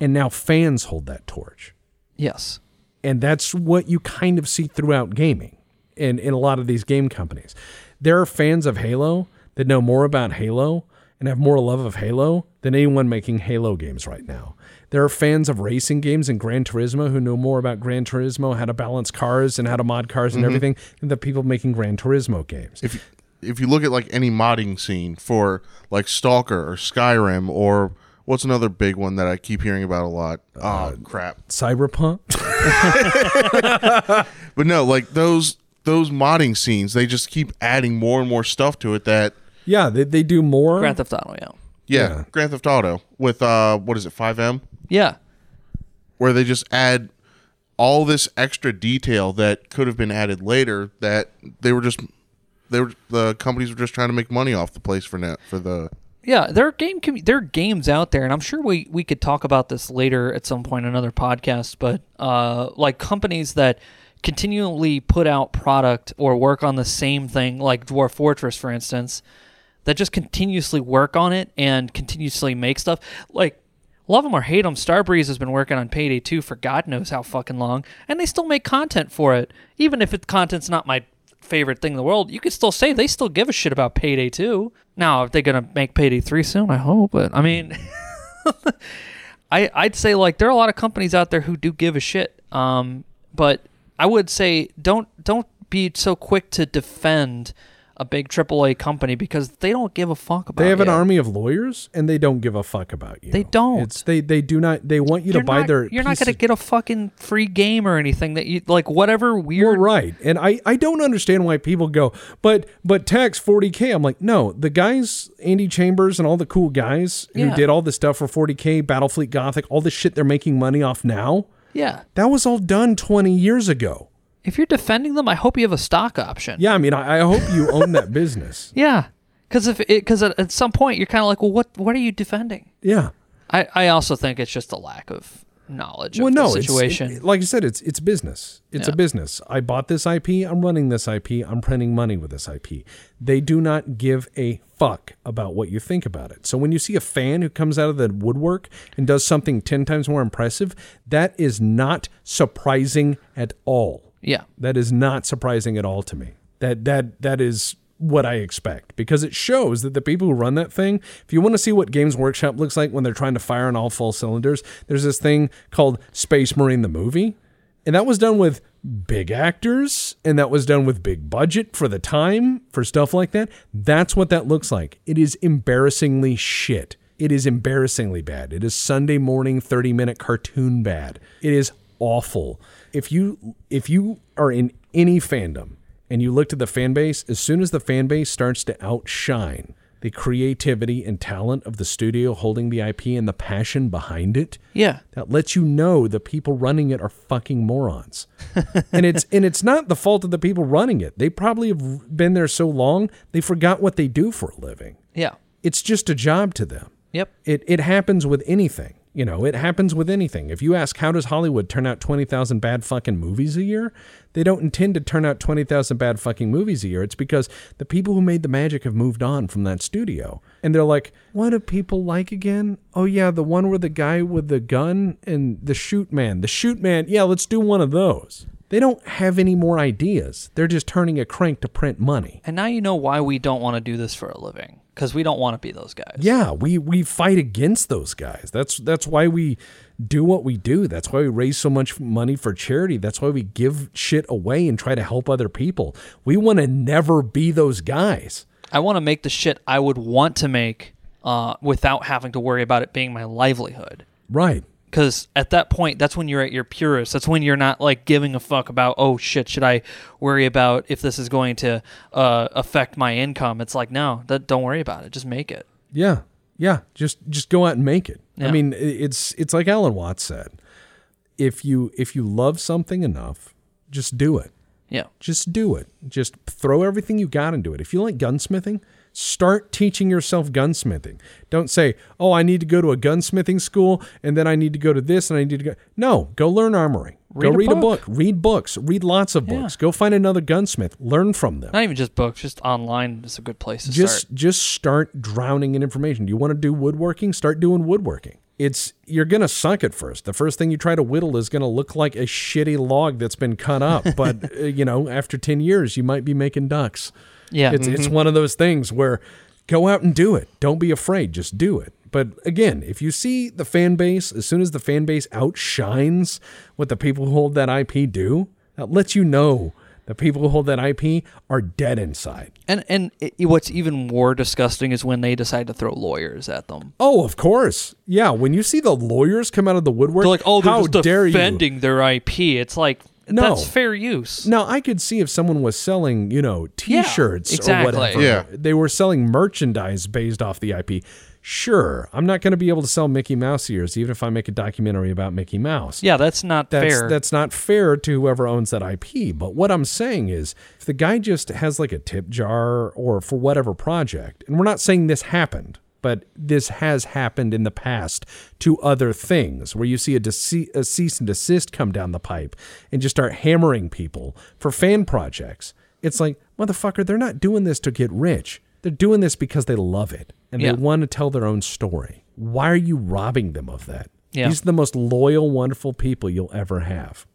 And now fans hold that torch. Yes. And that's what you kind of see throughout gaming and in a lot of these game companies. There are fans of Halo that know more about Halo and have more love of Halo than anyone making Halo games right now. There are fans of racing games and Gran Turismo who know more about Gran Turismo, how to balance cars and how to mod cars and mm-hmm. everything, than the people making Gran Turismo games. If you, if you look at like any modding scene for like Stalker or Skyrim or what's another big one that I keep hearing about a lot? Oh, uh, crap. Cyberpunk? But no, like those those modding scenes, they just keep adding more and more stuff to it that... Yeah, they they do more... Grand Theft Auto, yeah. Yeah, yeah. Grand Theft Auto with, uh, what is it, five M? Yeah. Where they just add all this extra detail that could have been added later that they were just... they were The companies were just trying to make money off the place for net, for the... Yeah, there are, game com- there are games out there, and I'm sure we, we could talk about this later at some point in another podcast, but uh, like companies that continually put out product or work on the same thing, like Dwarf Fortress, for instance, that just continuously work on it and continuously make stuff. Like, love them or hate them, Starbreeze has been working on Payday two for God knows how fucking long, and they still make content for it. Even if it, content's not my favorite thing in the world, you could still say they still give a shit about Payday two. Now, if they're going to make Payday three soon, I hope, but I mean... I, I'd say, like, there are a lot of companies out there who do give a shit, um, but I would say don't don't be so quick to defend a big triple A company because they don't give a fuck about you. They have you. an army of lawyers, and they don't give a fuck about you. They don't. It's, they they do not. They want you you're to buy not, their. You're not going to get a fucking free game or anything that you like. Whatever weird. You're right, and I, I don't understand why people go, but but tax forty K. I'm like, no, the guys, Andy Chambers and all the cool guys who yeah. did all this stuff for forty K, Battlefleet Gothic, all this shit they're making money off now. Yeah, that was all done twenty years ago. If you're defending them, I hope you have a stock option. Yeah, I mean, I, I hope you own that business. Yeah, because if because at, at some point you're kind of like, well, what what are you defending? Yeah, I, I also think it's just a lack of knowledge well, of no, the situation. It's, it, like you said, it's it's business. It's yeah. a business. I bought this I P. I'm running this I P. I'm printing money with this I P. They do not give a fuck about what you think about it. So when you see a fan who comes out of the woodwork and does something ten times more impressive, that is not surprising at all. Yeah, that is not surprising at all to me. That that that is what I expect because it shows that the people who run that thing. If you want to see what Games Workshop looks like when they're trying to fire on all full cylinders, there's this thing called Space Marine the Movie, and that was done with big actors and that was done with big budget for the time for stuff like that. That's what that looks like. It is embarrassingly shit. It is embarrassingly bad. It is Sunday morning thirty minute cartoon bad. It is awful. If you if you are in any fandom and you look to the fan base, as soon as the fan base starts to outshine the creativity and talent of the studio holding the I P and the passion behind it, yeah, that lets you know the people running it are fucking morons. and it's and it's not the fault of the people running it. They probably have been there so long they forgot what they do for a living. Yeah, it's just a job to them. Yep, it it happens with anything. You know, it happens with anything. If you ask, how does Hollywood turn out twenty thousand bad fucking movies a year? They don't intend to turn out twenty thousand bad fucking movies a year. It's because the people who made the magic have moved on from that studio. And they're like, what do people like again? Oh, yeah, the one where the guy with the gun and the shoot man. The shoot man. Yeah, let's do one of those. They don't have any more ideas. They're just turning a crank to print money. And now you know why we don't want to do this for a living. Because we don't want to be those guys. Yeah, we, we fight against those guys. That's that's why we do what we do. That's why we raise so much money for charity. That's why we give shit away and try to help other people. We want to never be those guys. I want to make the shit I would want to make uh, without having to worry about it being my livelihood. Right. Because at that point, that's when you're at your purest. That's when you're not like giving a fuck about, oh shit, should I worry about if this is going to uh, affect my income? It's like, no, that, don't worry about it. Just make it. Yeah, yeah. Just just go out and make it. Yeah. I mean, it's it's like Alan Watts said, if you if you love something enough, just do it. Yeah. Just do it. Just throw everything you got into it. If you like gunsmithing, start teaching yourself gunsmithing. Don't say, oh, I need to go to a gunsmithing school, and then I need to go to this, and I need to go. No, go learn armory. Read go a read book. a book. Read books. Read lots of books. Yeah. Go find another gunsmith. Learn from them. Not even just books, just online is a good place to just, start. Just start drowning in information. Do you want to do woodworking? Start doing woodworking. It's you're going to suck at first. The first thing you try to whittle is going to look like a shitty log that's been cut up. But, you know, after ten years, you might be making ducks. Yeah, it's mm-hmm. it's one of those things where go out and do it. Don't be afraid. Just do it. But again, if you see the fan base, as soon as the fan base outshines what the people who hold that I P do, that lets you know the people who hold that I P are dead inside. And and it, what's even more disgusting is when they decide to throw lawyers at them. Oh, of course. Yeah, when you see the lawyers come out of the woodwork, they're like, oh, they're how just dare defending you? Their I P. It's like... No. That's fair use. Now, I could see if someone was selling, you know, T-shirts yeah, exactly. or whatever. Yeah. They were selling merchandise based off the I P. Sure, I'm not going to be able to sell Mickey Mouse ears, even if I make a documentary about Mickey Mouse. Yeah, that's not that's, fair. That's not fair to whoever owns that I P. But what I'm saying is, if the guy just has like a tip jar or for whatever project, and we're not saying this happened. but this has happened in the past to other things where you see a, dece- a cease and desist come down the pipe and just start hammering people for fan projects. It's like, motherfucker, they're not doing this to get rich. They're doing this because they love it and yeah. they want to tell their own story. Why are you robbing them of that? Yeah. These are the most loyal, wonderful people you'll ever have.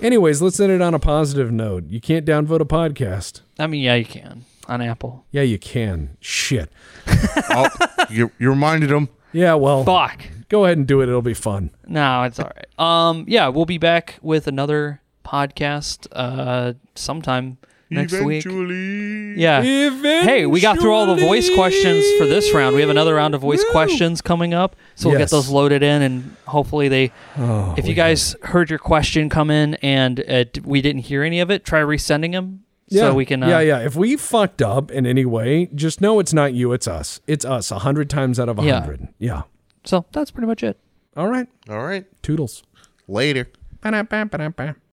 Anyways, let's end it on a positive note. You can't downvote a podcast. I mean, yeah, you can. On Apple. Yeah, you can. Shit. oh, you, you reminded them. Yeah, well. Fuck. Go ahead and do it. It'll be fun. No, it's all right. Um, yeah, we'll be back with another podcast uh, sometime next Eventually. week. Yeah. Eventually. Hey, we got through all the voice questions for this round. We have another round of voice Woo. questions coming up. So we'll yes. get those loaded in, and hopefully they, oh, if you guys can. heard your question come in and it, we didn't hear any of it, try resending them. Yeah. So we can, uh, yeah, yeah. If we fucked up in any way, just know it's not you, it's us. It's us a hundred times out of a hundred. Yeah. yeah. So that's pretty much it. All right. All right. Toodles. Later. Ba-da-ba-ba-da-ba.